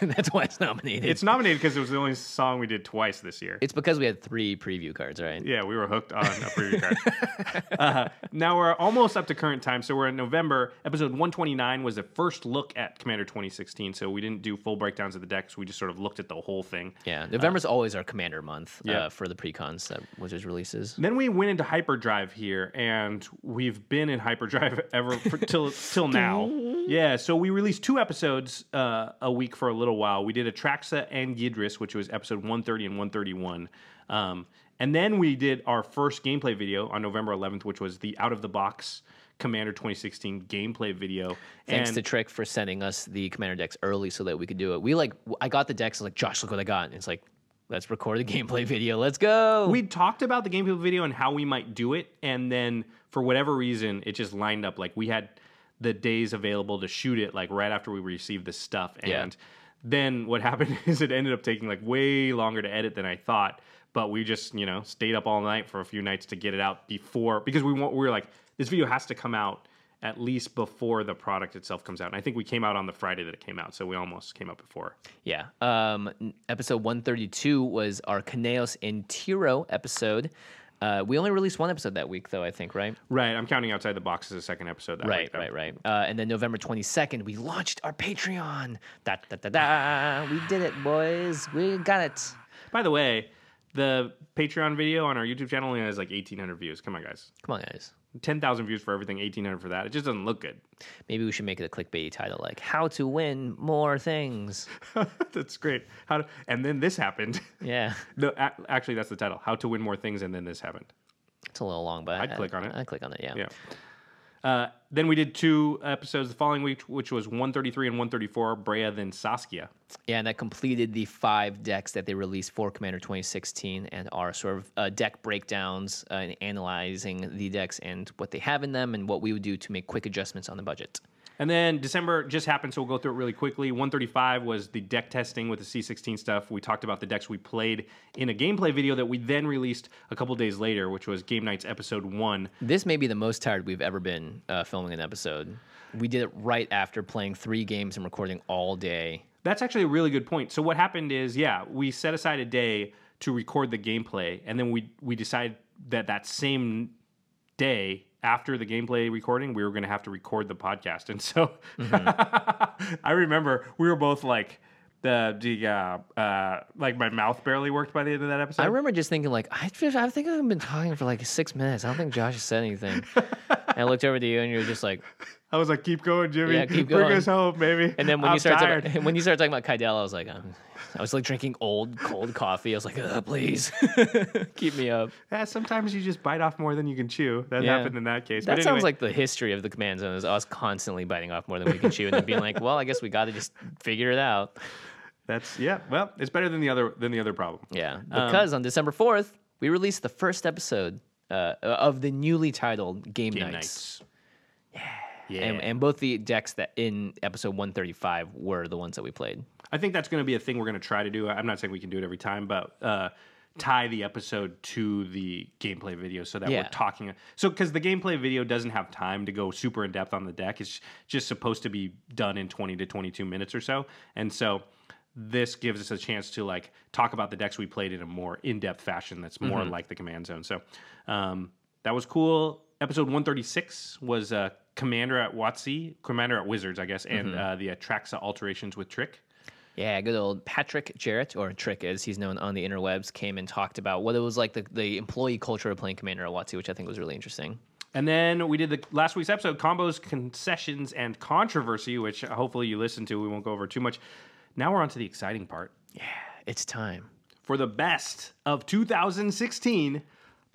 That's why it's nominated. It's nominated because it was the only song we did twice this year. It's because we had three preview cards, right? Yeah, we were hooked on a preview card. Uh, now we're almost up to current time, so we're in November. Episode one twenty-nine was the first look at Commander twenty sixteen, so we didn't do full breakdowns of the decks. We just sort of looked at the whole thing. Yeah, November's uh, always our Commander month yeah. uh, for the pre-cons that Wizards releases. Then we went into Hyperdrive here, and we've been in Hyperdrive ever for Till till now, yeah. So we released two episodes uh, a week for a little while. We did Atraxa and Yidris, which was episode one thirty and one thirty-one, um, and then we did our first gameplay video on November eleventh, which was the out of the box Commander twenty sixteen gameplay video. Thanks and to Trick for sending us the Commander decks early so that we could do it. We like I got the decks. I was like, Josh, look what I got. And it's like, let's record a gameplay video. Let's go. We talked about the gameplay video and how we might do it, and then. For whatever reason, it just lined up. Like, we had the days available to shoot it, like, right after we received the stuff. And yeah. then what happened is it ended up taking, like, way longer to edit than I thought. But we just, you know, stayed up all night for a few nights to get it out before. Because we, want, we were like, this video has to come out at least before the product itself comes out. And I think we came out on the Friday that it came out. So we almost came out before. Yeah. Um, episode one thirty-two was our Kaneos and Tiro episode. Uh, we only released one episode that week, though, I think, right? Right. I'm counting Outside the Box as a second episode. That right, right, right. Uh, and then November twenty-second, we launched our Patreon. Da, da, da, da. We did it, boys. We got it. By the way, the Patreon video on our YouTube channel only has like eighteen hundred views. Come on, guys. Come on, guys. ten thousand views for everything, eighteen hundred for that. It just doesn't look good. Maybe we should make it a clickbaity title, like, how to win more things. That's great. How to, and then this happened. Yeah. No, a- actually, that's the title. How to win more things, and then this happened. It's a little long, but I'd I, click on it. I'd click on it, yeah. Yeah. Uh, then we did two episodes the following week, which was one thirty-three and one thirty-four, Breya, then Saskia. Yeah, and that completed the five decks that they released for Commander twenty sixteen and our sort of uh, deck breakdowns uh, and analyzing the decks and what they have in them and what we would do to make quick adjustments on the budget. And then December just happened, so we'll go through it really quickly. one thirty-five was the deck testing with the C sixteen stuff. We talked about the decks we played in a gameplay video that we then released a couple days later, which was Game Nights Episode one. This may be the most tired we've ever been uh, filming an episode. We did it right after playing three games and recording all day. That's actually a really good point. So what happened is, yeah, we set aside a day to record the gameplay, and then we, we decided that that same day... after the gameplay recording, we were going to have to record the podcast. And so mm-hmm. I remember we were both like, the, the uh, uh, like my mouth barely worked by the end of that episode. I remember just thinking like, I, just, I think I've been talking for like six minutes. I don't think Josh has said anything. I looked over to you and you were just like... I was like, keep going, Jimmy. Yeah, keep going. Bring us home, baby. And then when, you start talking, when you started talking about Kydell, I was like, I'm, I was like drinking old, cold coffee. I was like, ugh, please, keep me up. Yeah, sometimes you just bite off more than you can chew. That yeah. happened in that case. That but sounds anyway. Like the history of the Command Zone is us constantly biting off more than we can chew and then being like, well, I guess we got to just figure it out. That's, yeah, well, it's better than the other than the other problem. Yeah, because um, on December fourth, we released the first episode uh, of the newly titled Game, Game Nights. Nights. Yeah. Yeah. And, and both the decks that in episode one thirty-five were the ones that we played. I think that's going to be a thing we're going to try to do. I'm not saying we can do it every time, but uh, tie the episode to the gameplay video so that yeah. we're talking. So because the gameplay video doesn't have time to go super in depth on the deck. It's just supposed to be done in twenty to twenty-two minutes or so. And so this gives us a chance to like talk about the decks we played in a more in-depth fashion that's more mm-hmm. like the Command Zone. So um, that was cool. Episode one thirty-six was... Uh, Commander at Watsi, Commander at Wizards, I guess, and mm-hmm. uh, the Atraxa alterations with Trick. Yeah, good old Patrick Jarrett, or Trick as he's known on the interwebs, came and talked about what it was like the, the employee culture of playing Commander at Watsi, which I think was really interesting. And then we did the last week's episode, Combos, Concessions, and Controversy, which hopefully you listened to. We won't go over too much. Now we're on to the exciting part. Yeah, it's time. For the best of two thousand sixteen.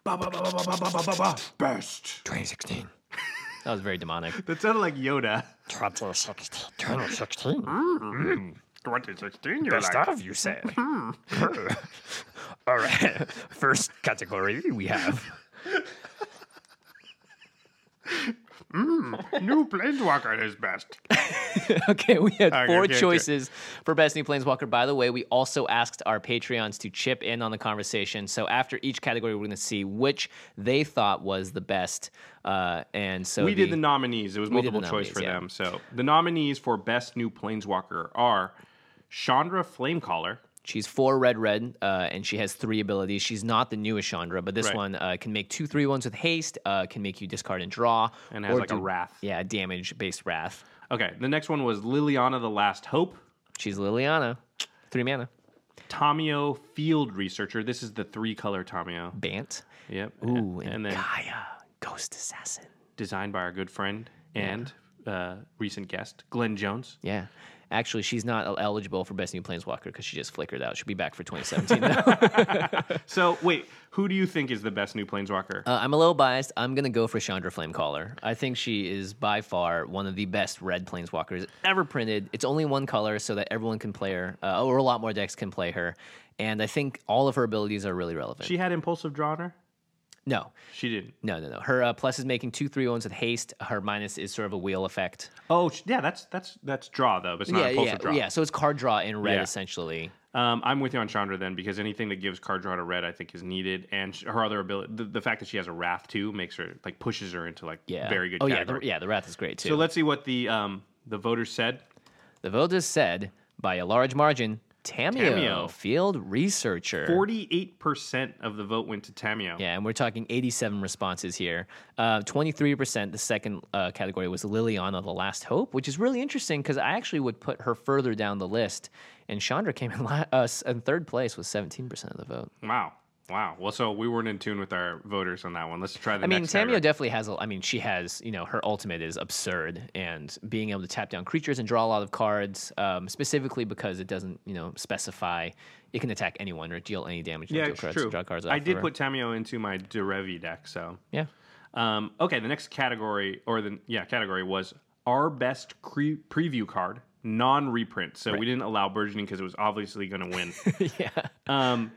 Ba, ba, ba, ba, ba, ba, ba, ba, best. twenty sixteen. That was very demonic. That sounded like Yoda. twenty sixteen. twenty sixteen. Mm-hmm. twenty sixteen, you're best like... of, you say. Mm-hmm. All right. First category we have. Mm, new Planeswalker is best. Okay, we had okay, four okay, choices okay. for best new Planeswalker. By the way, we also asked our Patreons to chip in on the conversation. So after each category, we're going to see which they thought was the best. Uh, and so we the, did the nominees. It was multiple choice for yeah. them. So the nominees for best new Planeswalker are Chandra Flamecaller. She's four red red, uh, and she has three abilities. She's not the newest Chandra, but this right. one uh, can make two three ones with haste, uh, can make you discard and draw. And has like do, a wrath. Yeah, damage-based wrath. Okay, the next one was Liliana the Last Hope. She's Liliana. Three mana. Tamiyo Field Researcher. This is the three-color Tamiyo. Bant. Yep. Ooh, and, and then Gaia, Ghost Assassin. Designed by our good friend and yeah. uh, recent guest, Glenn Jones. Yeah. Actually, she's not eligible for Best New Planeswalker because she just flickered out. She'll be back for twenty seventeen now. So, wait, who do you think is the Best New Planeswalker? Uh, I'm a little biased. I'm going to go for Chandra Flamecaller. I think she is by far one of the best red Planeswalkers ever printed. It's only one color so that everyone can play her, uh, or a lot more decks can play her. And I think all of her abilities are really relevant. She had Impulsive Draw on her? No. She didn't. No, no, no. Her uh, plus is making two three ones with haste. Her minus is sort of a wheel effect. Oh, yeah, that's that's that's draw, though, but it's not yeah, impulsive yeah, draw. Yeah, so it's card draw in red, yeah. essentially. Um, I'm with you on Chandra, then, because anything that gives card draw to red, I think, is needed. And her other ability, the, the fact that she has a wrath, too, makes her, like, pushes her into, like, yeah. very good oh, category. Oh, yeah, yeah, the wrath is great, too. So let's see what the um, the voters said. The voters said, by a large margin... Tamiyo, Tamiyo, Field Researcher. forty-eight percent of the vote went to Tamiyo. Yeah, and we're talking eighty-seven responses here. Uh, twenty-three percent, the second uh, category, was Liliana, the Last Hope, which is really interesting because I actually would put her further down the list. And Chandra came in, la- uh, in third place with seventeen percent of the vote. Wow. Wow. Well, so we weren't in tune with our voters on that one. Let's try the I next I mean, Tamio definitely has, a, I mean, she has, you know, her ultimate is absurd, and being able to tap down creatures and draw a lot of cards, um, specifically because it doesn't, you know, specify, it can attack anyone or deal any damage. Yeah, it's cards, true. Draw cards I did her. put Tamio into my Derevi deck, so. Yeah. Um, okay, the next category, or the, yeah, category was our best cre- preview card, non-reprint. So right. we didn't allow Burgeoning because it was obviously going to win. yeah. Um,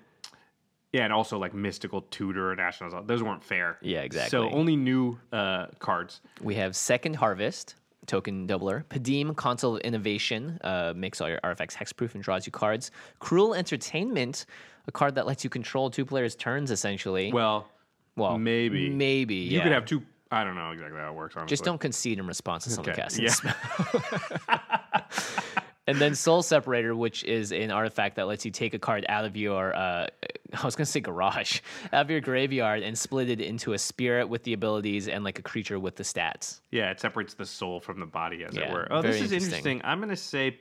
Yeah, and also like Mystical Tutor or Nationals. Those weren't fair. Yeah, exactly. So only new uh, cards. We have Second Harvest, Token Doubler. Padeem, Consul of Innovation, uh, makes all your artifacts hexproof and draws you cards. Cruel Entertainment, a card that lets you control two players' turns, essentially. Well, well maybe. Maybe, You yeah. could have two... I don't know exactly how it works, honestly. Just don't concede in response to someone okay. casting yeah. spell. And then Soul Separator, which is an artifact that lets you take a card out of your... Uh, I was going to say garage, out of your graveyard and split it into a spirit with the abilities and like a creature with the stats. Yeah, it separates the soul from the body, as yeah, it were. Oh, this is interesting. interesting. I'm going to say,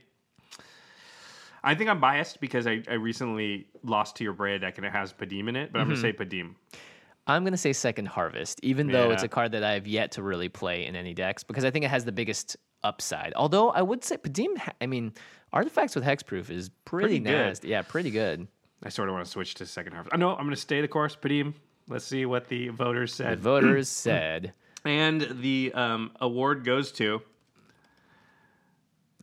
I think I'm biased because I, I recently lost to your Breya deck and it has Padeem in it, but mm-hmm. I'm going to say Padeem. I'm going to say Second Harvest, even yeah. though it's a card that I have yet to really play in any decks because I think it has the biggest upside. Although I would say Padeem, I mean, artifacts with hexproof is pretty, pretty nasty. Good. Yeah, pretty good. I sort of want to switch to Second Harvest. No, I'm going to stay the course, Padeem. Let's see what the voters said. The voters said. And the um, award goes to...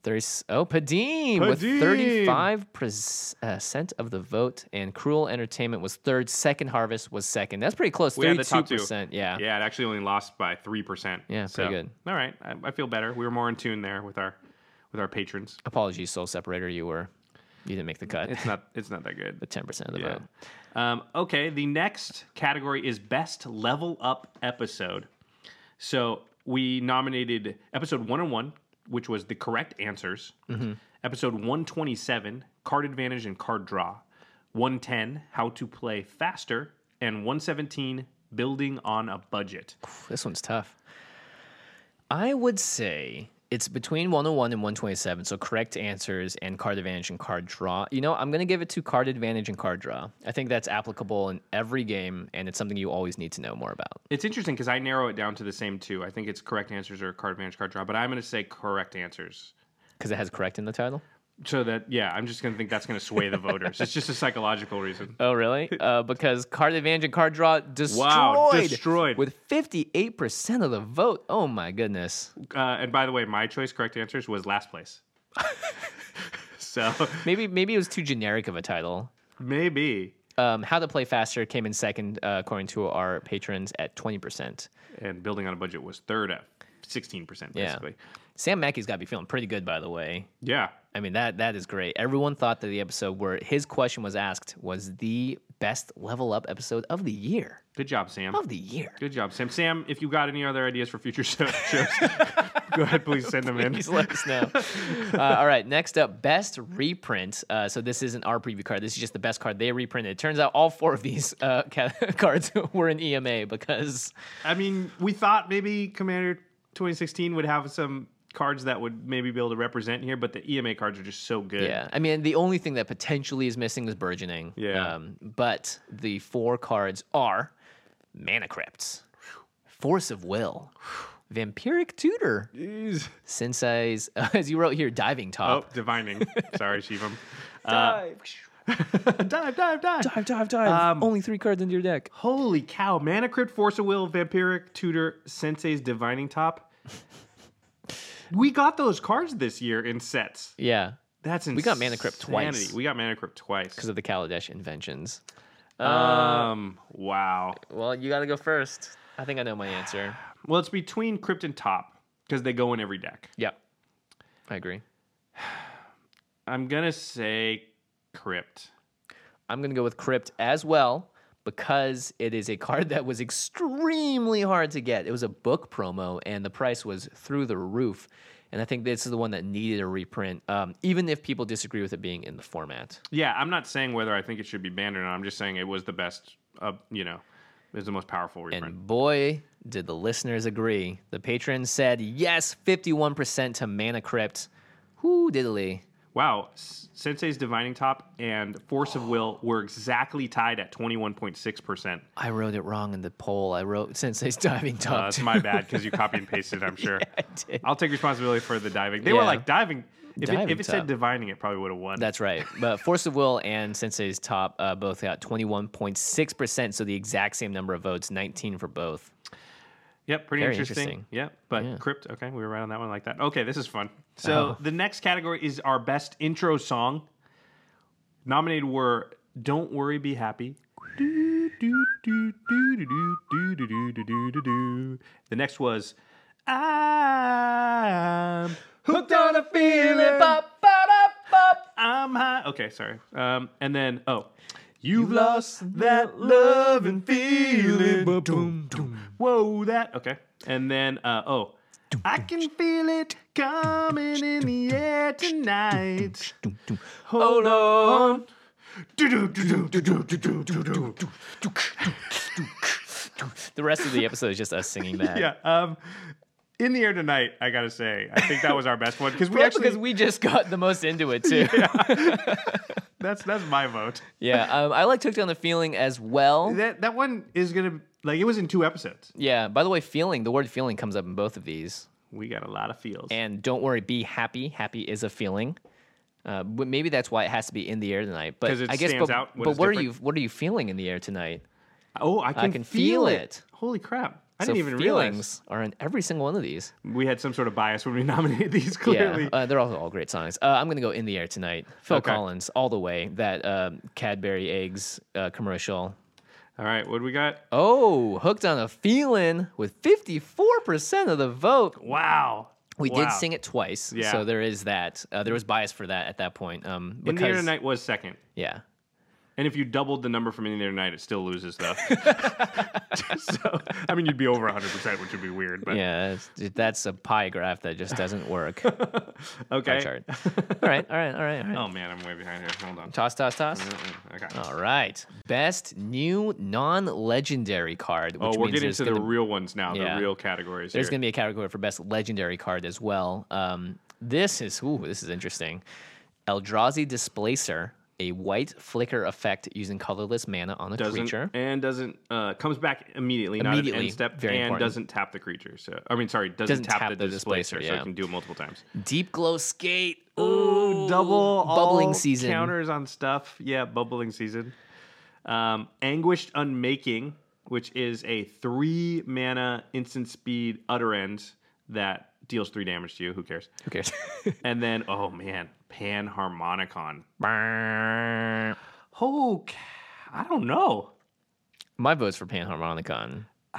thirty oh, Padeem, Padeem with thirty-five percent of the vote. And Cruel Entertainment was third. Second Harvest was second. That's pretty close, we thirty-two percent. Had the top two. Yeah, yeah, it actually only lost by three percent. Yeah, so, pretty good. All right, I, I feel better. We were more in tune there with our with our patrons. Apologies, Soul Separator, you were... You didn't make the cut. It's not It's not that good. But ten percent of the yeah. vote. Um, okay, the next category is Best Level Up Episode. So we nominated Episode one oh one, which was the correct answers. Mm-hmm. Episode one twenty-seven, Card Advantage and Card Draw. one ten, How to Play Faster. And one seventeen, Building on a Budget. This one's tough. I would say... It's between one oh one and one twenty-seven, so correct answers and Card Advantage and Card Draw. You know, I'm going to give it to Card Advantage and Card Draw. I think that's applicable in every game, and it's something you always need to know more about. It's interesting because I narrow it down to the same two. I think it's correct answers or Card Advantage, Card Draw, but I'm going to say correct answers. Because it has correct in the title? So that, yeah, I'm just going to think that's going to sway the voters. It's just a psychological reason. Oh, really? Uh, because Card Advantage and Card Draw destroyed. Wow, destroyed. With fifty-eight percent of the vote. Oh, my goodness. Uh, and by the way, my choice, correct answers, was last place. So maybe maybe it was too generic of a title. Maybe. Um, How to Play Faster came in second, uh, according to our patrons, at twenty percent. And Building on a Budget was third at sixteen percent, basically. Yeah. Sam Mackey's got to be feeling pretty good, by the way. Yeah. I mean, that that is great. Everyone thought that the episode where his question was asked was the best level up episode of the year. Good job, Sam. Of the year. Good job, Sam. Sam, if you got any other ideas for future shows, go ahead, please send them please in. Please let us know. uh, all right, next up, best reprint. Uh, so this isn't our preview card. This is just the best card they reprinted. It turns out all four of these uh, cards were in E M A because... I mean, we thought maybe Commander twenty sixteen would have some... cards that would maybe be able to represent here, but the E M A cards are just so good. Yeah, I mean, the only thing that potentially is missing is Burgeoning. Yeah. Um, but the four cards are Mana Crypt, Force of Will, Vampiric Tutor, Jeez. Sensei's, uh, as you wrote here, Diving Top. Oh, Divining. Sorry, Shivam. Uh, dive. dive, dive, dive. Dive, dive, dive. Um, only three cards into your deck. Holy cow. Mana Crypt, Force of Will, Vampiric Tutor, Sensei's Divining Top. We got those cards this year in sets. Yeah. That's insane. We got Mana Crypt twice. We got Mana Crypt twice. Because of the Kaladesh inventions. Um, um, wow. Well, you got to go first. I think I know my answer. Well, it's between Crypt and Top because they go in every deck. Yep. I agree. I'm going to say Crypt. I'm going to go with Crypt as well because it is a card that was extremely hard to get. It was a book promo, and the price was through the roof. And I think this is the one that needed a reprint, um, even if people disagree with it being in the format. Yeah, I'm not saying whether I think it should be banned or not. I'm just saying it was the best, uh, you know, it was the most powerful reprint. And boy, did the listeners agree. The patrons said, yes, fifty-one percent to Mana Crypt. Whoo, diddly. Wow, Sensei's Divining Top and Force of Will were exactly tied at twenty-one point six percent. I wrote it wrong in the poll. I wrote Sensei's Diving Top. That's uh, my bad, because you copied and pasted, I'm sure. Yeah, I did. I'll take responsibility for the diving. They yeah. were like diving. If diving it, if it said divining, it probably would have won. That's right. But Force of Will and Sensei's Top uh, both got twenty-one point six percent, so the exact same number of votes, nineteen for both. Yep, pretty interesting. interesting. Yep, but yeah. Crypt, okay, we were right on that one like that. Okay, this is fun. So oh. the next category is our best intro song. Nominated were Don't Worry, Be Happy. The next was I'm hooked on a feeling. Bop, bop, bop. I'm high. Okay, sorry. Um, and then, oh. You've lost that love and feeling. Boom, boom. Whoa, that. Okay. And then, uh, oh. I can feel it coming in the air tonight. Hold on. The rest of the episode is just us singing that. Yeah. Um, In the Air Tonight, I gotta say, I think that was our best one because we actually because we just got the most into it too. Yeah. that's that's my vote. Yeah, um, I like "Hooked on the Feeling" as well. That that one is gonna like it was in two episodes. Yeah. By the way, feeling the word feeling comes up in both of these. We got a lot of feels. And Don't Worry, Be Happy. Happy is a feeling. Uh, but maybe that's why it has to be in the air tonight. But it I guess. Stands but out what but what different. Are you what are you feeling in the air tonight? Oh, I can, I can feel, feel it. it. Holy crap. I so didn't even feelings realize are in every single one of these. We had some sort of bias when we nominated these. Clearly, yeah, uh, they're also all great songs. Uh, I'm going to go "In the Air Tonight." Phil okay. Collins, all the way. That uh, Cadbury eggs uh, commercial. All right, what do we got? Oh, "Hooked on a Feeling" with fifty-four percent of the vote. Wow. We wow. did sing it twice, yeah. so there is that. Uh, there was bias for that at that point. Um, because, "In the Air Tonight" was second. Yeah. And if you doubled the number from In the Other Night, it still loses though. So, I mean, you'd be over one hundred percent, which would be weird. But. Yeah, that's, that's a pie graph that just doesn't work. Okay. Chart. All right, all right, all right, all right. Oh, man, I'm way behind here. Hold on. Toss, toss, toss. Mm-mm. Okay. All right. Best new non-legendary card. Which oh, we're means getting to the real ones now, yeah. the real categories There's going to be a category for best legendary card as well. Um, this is, ooh, this is interesting. Eldrazi Displacer. A white flicker effect using colorless mana on a doesn't, creature. And doesn't, uh, comes back immediately, immediately not an end step, very and important. Doesn't tap the creature. So I mean, sorry, doesn't, doesn't tap, tap the, the displacer, displacer yeah. so it can do it multiple times. Deep Glow Skate. Ooh, double bubbling all season. Counters on stuff. Yeah, bubbling season. Um, Anguished Unmaking, which is a three mana instant speed utterance that deals three damage to you. Who cares? Who cares? And then, oh man, Panharmonicon. Oh, I don't know. My vote's for Panharmonicon. Uh,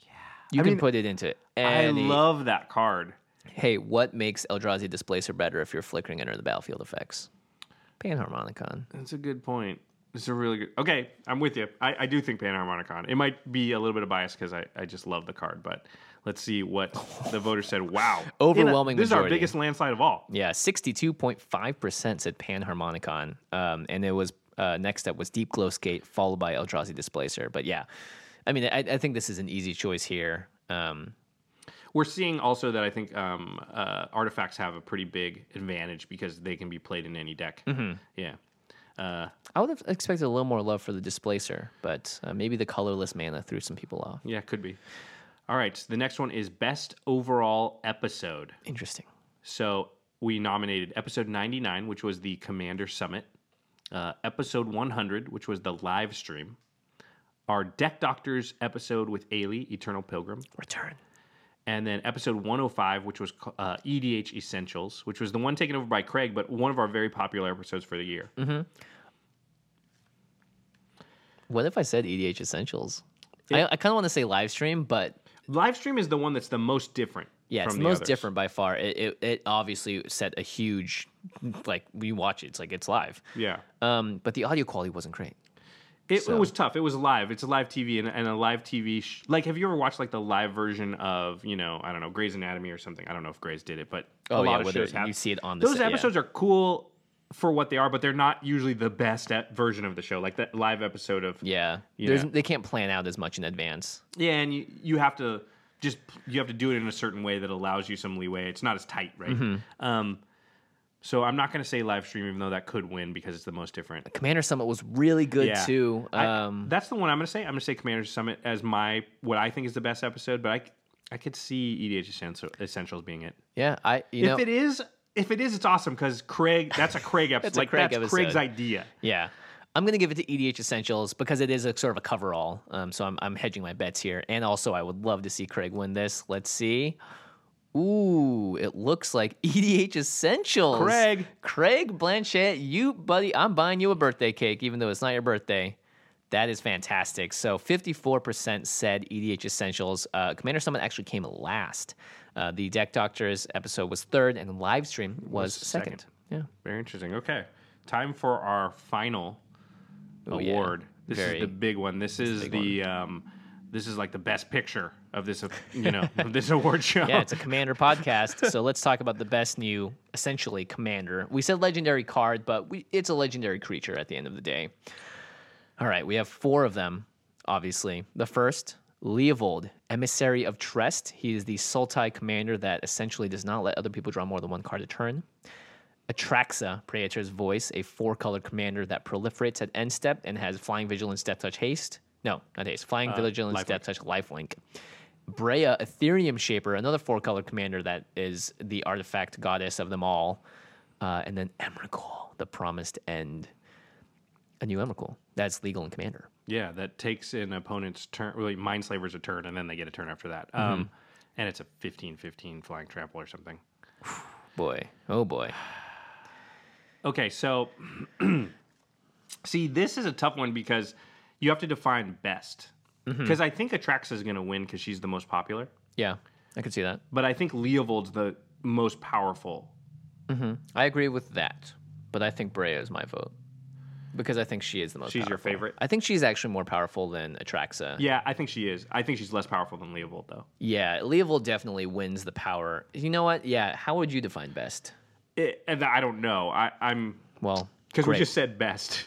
yeah. You I can mean, put it into any... I love that card. Hey, what makes Eldrazi Displacer better if you're flickering under the battlefield effects? Panharmonicon. That's a good point. It's a really good... Okay, I'm with you. I, I do think Panharmonicon. It might be a little bit of bias because I, I just love the card, but... Let's see what the voters said. Wow. Overwhelming a, this majority. This is our biggest landslide of all. Yeah, sixty-two point five percent said Panharmonicon. Um, and it was uh, next up was Deep Glow Skate, followed by Eldrazi Displacer. But yeah, I mean, I, I think this is an easy choice here. Um, We're seeing also that I think um, uh, artifacts have a pretty big advantage because they can be played in any deck. Mm-hmm. Yeah. Uh, I would have expected a little more love for the Displacer, but uh, maybe the colorless mana threw some people off. Yeah, could be. All right, so the next one is Best Overall Episode. Interesting. So we nominated Episode ninety-nine, which was the Commander Summit, uh, Episode one hundred, which was the live stream, our Deck Doctors episode with Ailey, Eternal Pilgrim. Return. And then Episode one oh five, which was uh, E D H Essentials, which was the one taken over by Craig, but one of our very popular episodes for the year. Mm-hmm. What if I said E D H Essentials? It, I, I kind of want to say live stream, but... Livestream is the one that's the most different. Yeah, it's from the most others. different by far. It, it it obviously set a huge, like, we watch it, it's like it's live. Yeah. Um, but the audio quality wasn't great. It, so. it was tough. It was live. It's a live T V and, and a live T V. Sh- like, have you ever watched like the live version of, you know, I don't know, Grey's Anatomy or something? I don't know if Grey's did it, but oh, a yeah, lot of shows have. You see it on the Those set, episodes yeah. are cool for what they are, but they're not usually the best at version of the show, like that live episode of yeah they can't plan out as much in advance, yeah and you, you have to just you have to do it in a certain way that allows you some leeway. It's not as tight, right? Mm-hmm. um So I'm not going to say live stream, even though that could win because it's the most different. Commander Summit was really good, yeah. too. Um, I, that's the one I'm going to say. I'm going to say Commander Summit as my, what I think is the best episode, but I, I could see E D H Essentials being it. Yeah, I you if know. If it is, if it is, it's awesome because Craig, that's a Craig episode. that's like, a Craig that's episode. Craig's idea. Yeah. I'm going to give it to E D H Essentials because it is a sort of a coverall. Um, so I'm, I'm hedging my bets here. And also, I would love to see Craig win this. Let's see. Ooh, it looks like E D H Essentials. Craig. Craig Blanchett, you, buddy, I'm buying you a birthday cake, even though it's not your birthday. That is fantastic. So fifty-four percent said E D H Essentials. Uh, Commander Summit actually came last. Uh, the Deck Doctors episode was third, and live stream was, was second. second. Yeah, very interesting. Okay, time for our final oh, award. Yeah. This very, is the big one. This, this is the um, this is like the best picture of this, you know, of this award show. Yeah, it's a Commander podcast, so let's talk about the best new, essentially Commander. We said legendary card, but we, it's a legendary creature at the end of the day. All right, we have four of them, obviously. The first, Leovold, Emissary of Trest. He is the Sultai commander that essentially does not let other people draw more than one card a turn. Atraxa, Praetor's Voice, a four-color commander that proliferates at end step and has Flying Vigilance, Death Touch, Haste. No, not Haste. Flying uh, Vigilance, life Death Touch, Lifelink. Breya, Ethereum Shaper, another four-color commander that is the artifact goddess of them all. Uh, and then Emrakul, the Promised End. A new Emrakul. That's legal in Commander. Yeah, that takes an opponent's turn, really, Mindslaver's a turn, and then they get a turn after that. Mm-hmm. Um, and it's a fifteen fifteen flying trample or something. Boy. Oh, boy. Okay, so, see, this is a tough one because you have to define best. Because mm-hmm. I think Atraxa is going to win because she's the most popular. Yeah, I could see that. But I think Leovold's the most powerful. Mm-hmm. I agree with that, but I think Breya is my vote. Because I think she is the most she's powerful. She's your favorite? I think she's actually more powerful than Atraxa. Yeah, I think she is. I think she's less powerful than Leovold, though. Yeah, Leovold definitely wins the power. You know what? Yeah, how would you define best? It, and I don't know. I, I'm... Well, because we just said best.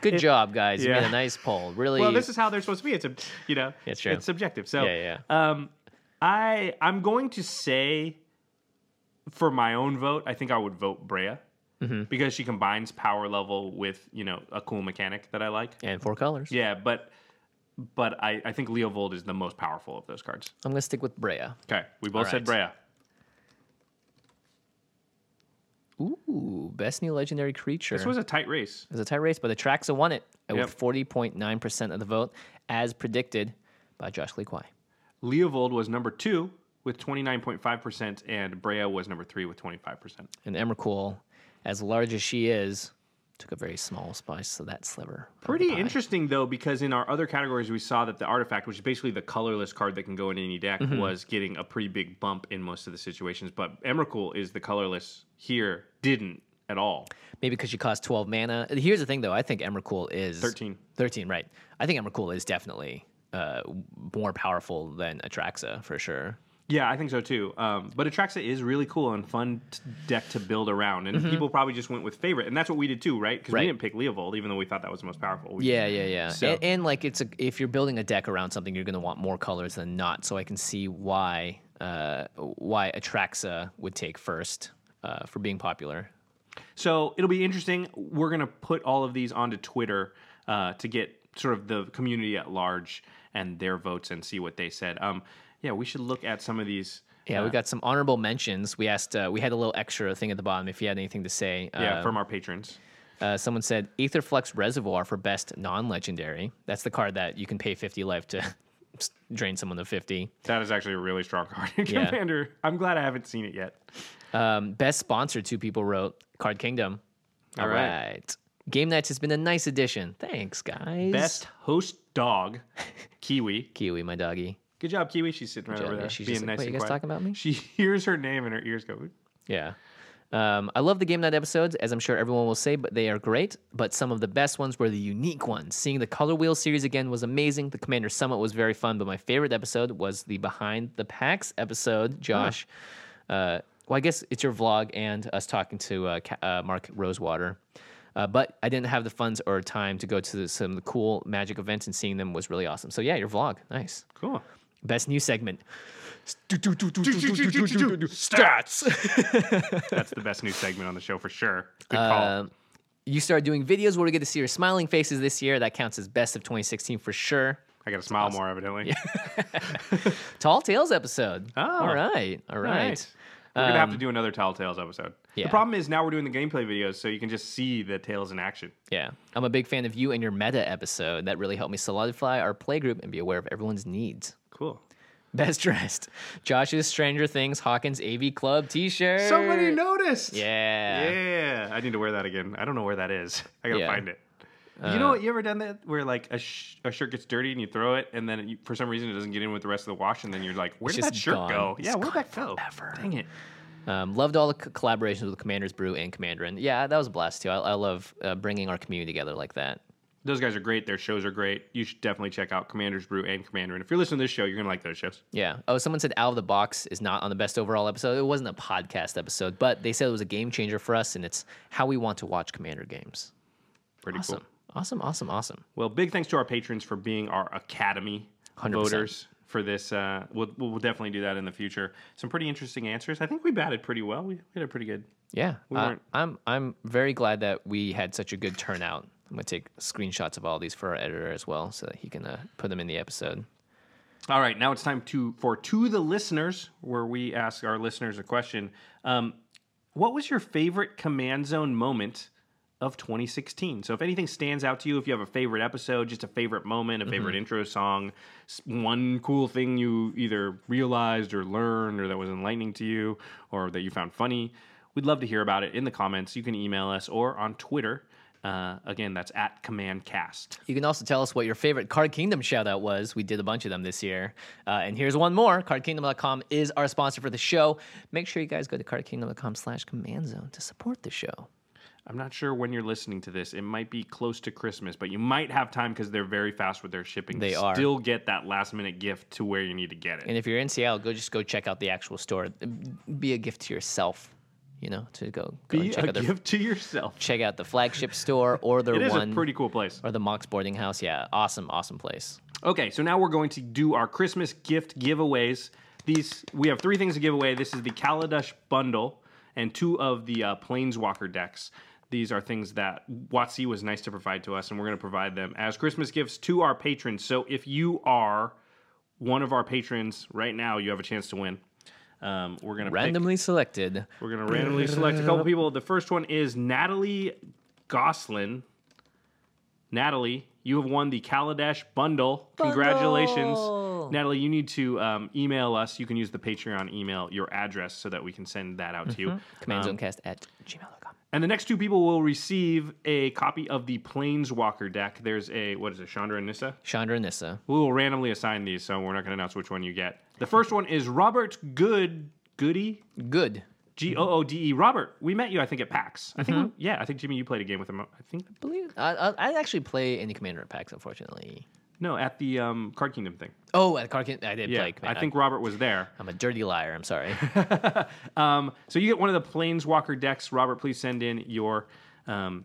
Good it, job, guys. Yeah. You made a nice poll. Really. Well, this is how they're supposed to be. It's, a, you know, it's, true. It's subjective. So, yeah, yeah. Um, I, I'm going to say, for my own vote, I think I would vote Breya. Mm-hmm. Because she combines power level with, you know, a cool mechanic that I like. And four colors. Yeah, but but I, I think Leovold is the most powerful of those cards. I'm going to stick with Breya. Okay, we both right. said Breya. Ooh, best new legendary creature. This was a tight race. It was a tight race, but Atraxa won it yep. with forty point nine percent of the vote, as predicted by Josh Lee Kwai. Leovold was number two with twenty-nine point five percent, and Breya was number three with twenty-five percent. And Emrakul, as large as she is, took a very small slice of that sliver. Pretty interesting, though, because in our other categories, we saw that the artifact, which is basically the colorless card that can go in any deck, mm-hmm. was getting a pretty big bump in most of the situations. But Emrakul is the colorless here, didn't at all. Maybe because she costs twelve mana. Here's the thing, though. I think Emrakul is... thirteen. thirteen, right. I think Emrakul is definitely uh, more powerful than Atraxa, for sure. Yeah, I think so, too. Um, but Atraxa is really cool and fun t- deck to build around. And mm-hmm. people probably just went with favorite. And that's what we did, too, right? Because right. we didn't pick Leovold, even though we thought that was the most powerful. We yeah, yeah, yeah. So. And, and, like, it's a, if you're building a deck around something, you're going to want more colors than not. So I can see why uh, why Atraxa would take first uh, for being popular. So it'll be interesting. We're going to put all of these onto Twitter uh, to get sort of the community at large and their votes and see what they said. Um Yeah, we should look at some of these. Yeah, uh, we got some honorable mentions. We asked, uh, we had a little extra thing at the bottom if you had anything to say. Yeah, uh, from our patrons. Uh, someone said Aetherflux Reservoir for best non-legendary. That's the card that you can pay fifty life to drain someone to fifty. That is actually a really strong card in yeah. Commander. I'm glad I haven't seen it yet. Um, best sponsor, two people wrote Card Kingdom. All, All right. right. Game Nights has been a nice addition. Thanks, guys. Best host dog, Kiwi. Kiwi, my doggy. Good job, Kiwi. She's sitting right job, over there. She's being like, nice wait, and you guys quiet. Talking about me? She hears her name and her ears go. Yeah. Um, I love the Game Night episodes, as I'm sure everyone will say, but they are great. But some of the best ones were the unique ones. Seeing the Color Wheel series again was amazing. The Commander Summit was very fun, but my favorite episode was the Behind the Packs episode, Josh. Huh. Uh, well, I guess it's your vlog and us talking to uh, uh, Mark Rosewater. Uh, but I didn't have the funds or time to go to the, some of the cool Magic events, and seeing them was really awesome. So, yeah, your vlog. Nice. Cool. Best new segment. Stats. That's the best new segment on the show for sure. Good call. Uh, you started doing videos where we get to see your smiling faces this year. That counts as best of twenty sixteen for sure. I got to smile awesome. more, evidently. Yeah. Tall Tales episode. Oh, all right. All right. Nice. We're um, going to have to do another Tall Tales episode. Yeah. The problem is now we're doing the gameplay videos, so you can just see the Tales in action. Yeah. I'm a big fan of you and your meta episode. That really helped me solidify our playgroup and be aware of everyone's needs. Cool. Best dressed. Josh's Stranger Things Hawkins A V Club t-shirt. Somebody noticed. Yeah. Yeah. I need to wear that again. I don't know where that is. I got to yeah. find it. You uh, know what? You ever done that where like a, sh- a shirt gets dirty and you throw it and then you, for some reason it doesn't get in with the rest of the wash and then you're like, where did that shirt gone. go? It's yeah, where did that go? Forever. Dang it. Um, loved all the c- collaborations with Commander's Brew and Commander. And yeah, that was a blast too. I, I love uh, bringing our community together like that. Those guys are great. Their shows are great. You should definitely check out Commander's Brew and Commander. And if you're listening to this show, you're going to like those shows. Yeah. Oh, someone said Out of the Box is not on the best overall episode. It wasn't a podcast episode, but they said it was a game changer for us, and it's how we want to watch Commander games. Pretty awesome. cool. Awesome, awesome, awesome. Well, big thanks to our patrons for being our Academy one hundred percent voters for this. Uh, we'll, we'll definitely do that in the future. Some pretty interesting answers. I think we batted pretty well. We did a pretty good. Yeah. We uh, I'm I'm very glad that we had such a good turnout. I'm going to take screenshots of all these for our editor as well so that he can uh, put them in the episode. All right. Now it's time to for To the Listeners, where we ask our listeners a question. Um, what was your favorite Command Zone moment of twenty sixteen? So if anything stands out to you, if you have a favorite episode, just a favorite moment, a favorite mm-hmm. intro song, one cool thing you either realized or learned or that was enlightening to you or that you found funny, we'd love to hear about it in the comments. You can email us or on Twitter. Uh, again, that's at CommandCast. You can also tell us what your favorite Card Kingdom shout-out was. We did a bunch of them this year. Uh, and here's one more. Card Kingdom dot com is our sponsor for the show. Make sure you guys go to Card Kingdom dot com slash Command Zone to support the show. I'm not sure when you're listening to this. It might be close to Christmas, but you might have time because they're very fast with their shipping. They are. Still get that last-minute gift to where you need to get it. And if you're in Seattle, go just go check out the actual store. Be a gift to yourself, you know, to go, go be and check a out their, gift to yourself. Check out the flagship store or their it is one. A pretty cool place. Or the Mox Boarding House. Yeah, awesome, awesome place. Okay, so now we're going to do our Christmas gift giveaways. These we have three things to give away. This is the Kaladesh bundle and two of the uh, Planeswalker decks. These are things that Watsi was nice to provide to us, and we're going to provide them as Christmas gifts to our patrons. So if you are one of our patrons right now, you have a chance to win. Um, we're going to randomly pick, selected. We're going to randomly select a couple people. The first one is Natalie Goslin. Natalie, you have won the Kaladesh bundle. bundle. Congratulations. Natalie, you need to um, email us. You can use the Patreon email, your address, so that we can send that out mm-hmm. to you. CommandZoneCast um, at gmail dot com. And the next two people will receive a copy of the Planeswalker deck. There's a, what is it, Chandra and Nissa? Chandra and Nissa. We will randomly assign these, so we're not going to announce which one you get. The first one is Robert Good, Goody? Good. G O O D E. Robert, we met you, I think, at PAX. I think, mm-hmm. yeah, I think, Jimmy, you played a game with him. I think, I believe. I, I actually play any Commander at PAX, unfortunately. No, at the um, Card Kingdom thing. Oh, at Card Kingdom. I did yeah, play Commander. I think Robert was there. I'm a dirty liar. I'm sorry. um, so you get one of the Planeswalker decks. Robert, please send in your, um,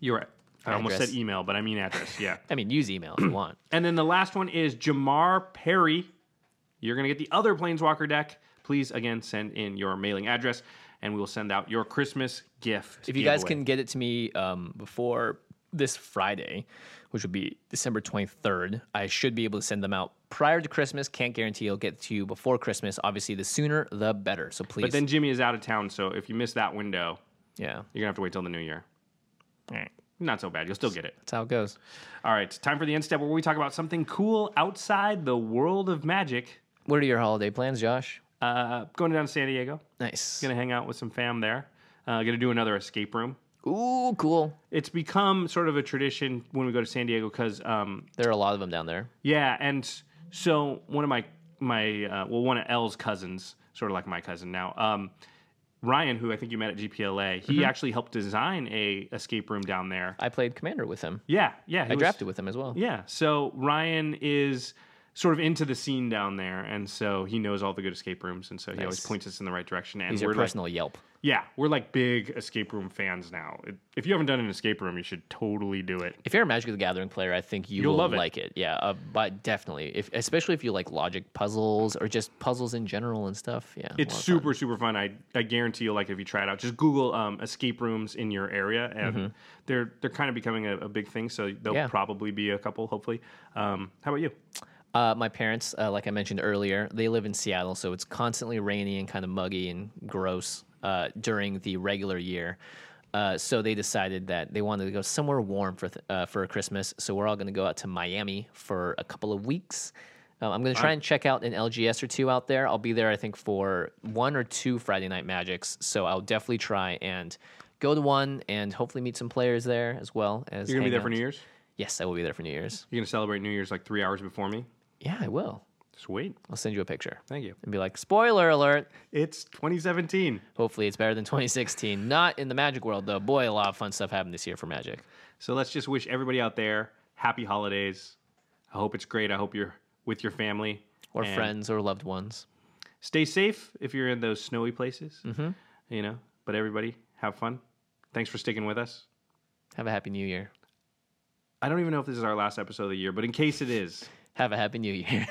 your address. I almost said email, but I mean address. Yeah. I mean, use email if you want. And then the last one is Jamar Perry. You're going to get the other Planeswalker deck. Please, again, send in your mailing address, and we will send out your Christmas gift. If you guys can get it to me um, before this Friday, which would be December twenty-third. I should be able to send them out prior to Christmas. Can't guarantee it'll get to you before Christmas. Obviously, the sooner, the better. So please. But then Jimmy is out of town, so if you miss that window, yeah, you're going to have to wait till the new year. All right. Not so bad. You'll still get it. That's how it goes. All right. Time for the end step where we talk about something cool outside the world of Magic. What are your holiday plans, Josh? Uh, going down to San Diego. Nice. Going to hang out with some fam there. Uh, going to do another escape room. Ooh, cool. It's become sort of a tradition when we go to San Diego because... Um, there are a lot of them down there. Yeah, and so one of my, my uh, well, one of Elle's cousins, sort of like my cousin now, um, Ryan, who I think you met at G P L A, he mm-hmm. actually helped design a escape room down there. I played Commander with him. Yeah, yeah. I was, drafted with him as well. Yeah, so Ryan is sort of into the scene down there, and so he knows all the good escape rooms, and so nice. He always points us in the right direction. And he's your personal like, Yelp. Yeah, we're like big escape room fans now. If you haven't done an escape room, you should totally do it. If you're a Magic the Gathering player, I think you You'll will love it. like it. Yeah, uh, but definitely, if especially if you like logic puzzles or just puzzles in general and stuff. Yeah, it's super fun. super fun. I I guarantee you, like if you try it out, just Google um, escape rooms in your area, and mm-hmm. they're they're kind of becoming a, a big thing. So there'll yeah. probably be a couple, hopefully. Um, how about you? Uh, my parents, uh, like I mentioned earlier, they live in Seattle, so it's constantly rainy and kind of muggy and gross uh, during the regular year. Uh, so they decided that they wanted to go somewhere warm for th- uh, for Christmas, so we're all going to go out to Miami for a couple of weeks. Uh, I'm going to try and check out an L G S or two out there. I'll be there, I think, for one or two Friday Night Magics, so I'll definitely try and go to one and hopefully meet some players there as well. As You're going to be there out. for New Year's? Yes, I will be there for New Year's. You're going to celebrate New Year's like three hours before me? Yeah, I will. Sweet. I'll send you a picture. Thank you. And be like, spoiler alert. It's twenty seventeen. Hopefully it's better than twenty sixteen. Not in the Magic world, though. Boy, a lot of fun stuff happened this year for Magic. So let's just wish everybody out there happy holidays. I hope it's great. I hope you're with your family. Or friends or loved ones. Stay safe if you're in those snowy places. Mm-hmm. You know, but everybody, have fun. Thanks for sticking with us. Have a happy new year. I don't even know if this is our last episode of the year, but in case it is... Have a happy new year.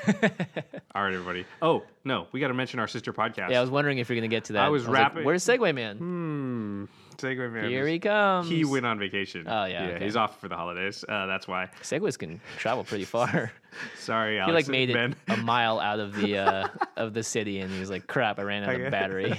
All right, everybody. Oh, no, we got to mention our sister podcast. Yeah, I was wondering if you're going to get to that. I was, was rapping. Like, where's Segway Man? Hmm. Segway Man. Here he comes. He went on vacation. Oh, yeah. Yeah, okay. He's off for the holidays. Uh, that's why. Segways can travel pretty far. Sorry, Alex. He like made Ben. it a mile out of the uh, of the city, and he was like, crap, I ran out of battery.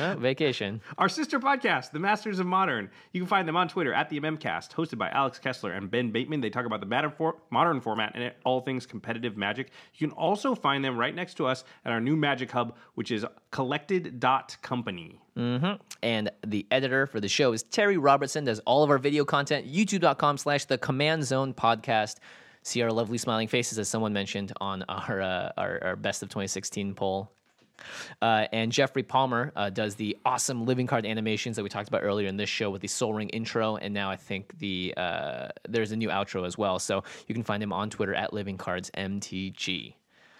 Oh, vacation. Our sister podcast, The Masters of Modern. You can find them on Twitter at the MMcast, hosted by Alex Kessler and Ben Bateman. They talk about the modern format and all things competitive Magic. You can also find them right next to us at our new Magic Hub, which is collected dot company. Mm-hmm. And the editor for the show is Terry Robertson. Does all of our video content, youtube.com slash the Command Zone podcast. See our lovely smiling faces, as someone mentioned on our uh, our, our Best of twenty sixteen poll. Uh, and Jeffrey Palmer uh, does the awesome living card animations that we talked about earlier in this show with the Sol Ring intro, and now I think the uh, there's a new outro as well. So you can find him on Twitter at living cards M T G.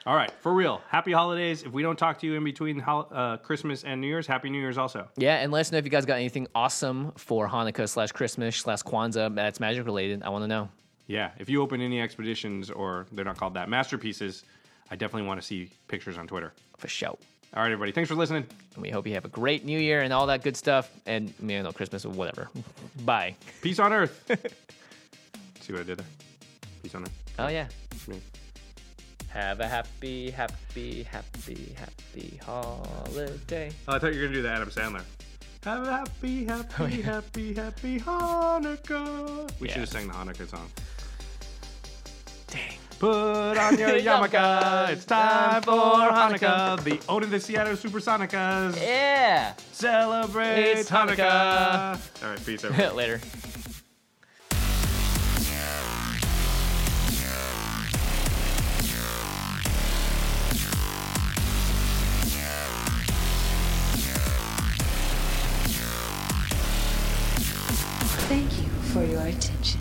All right, for real, happy holidays. If we don't talk to you in between hol- uh, Christmas and New Year's, happy New Year's also. Yeah, and let us know if you guys got anything awesome for Hanukkah slash Christmas slash Kwanzaa that's Magic related. I want to know. Yeah, if you open any expeditions, or they're not called that, masterpieces, I definitely want to see pictures on Twitter. For sure. All right, everybody. Thanks for listening. And we hope you have a great new year and all that good stuff. And, you know, Christmas or whatever. Bye. Peace on earth. See what I did there? Peace on earth. Oh, yeah. Me. Have a happy, happy, happy, happy holiday. Oh, I thought you were going to do the Adam Sandler. Have a happy, happy, oh, yeah. happy, happy Hanukkah. We yeah. should have sang the Hanukkah song. Dang. Put on your yarmulke. It's time for Hanukkah. The Own of the Seattle Supersonicas. Yeah. Celebrate it's Hanukkah. Hanukkah. All right, peace out. Later. For your attention.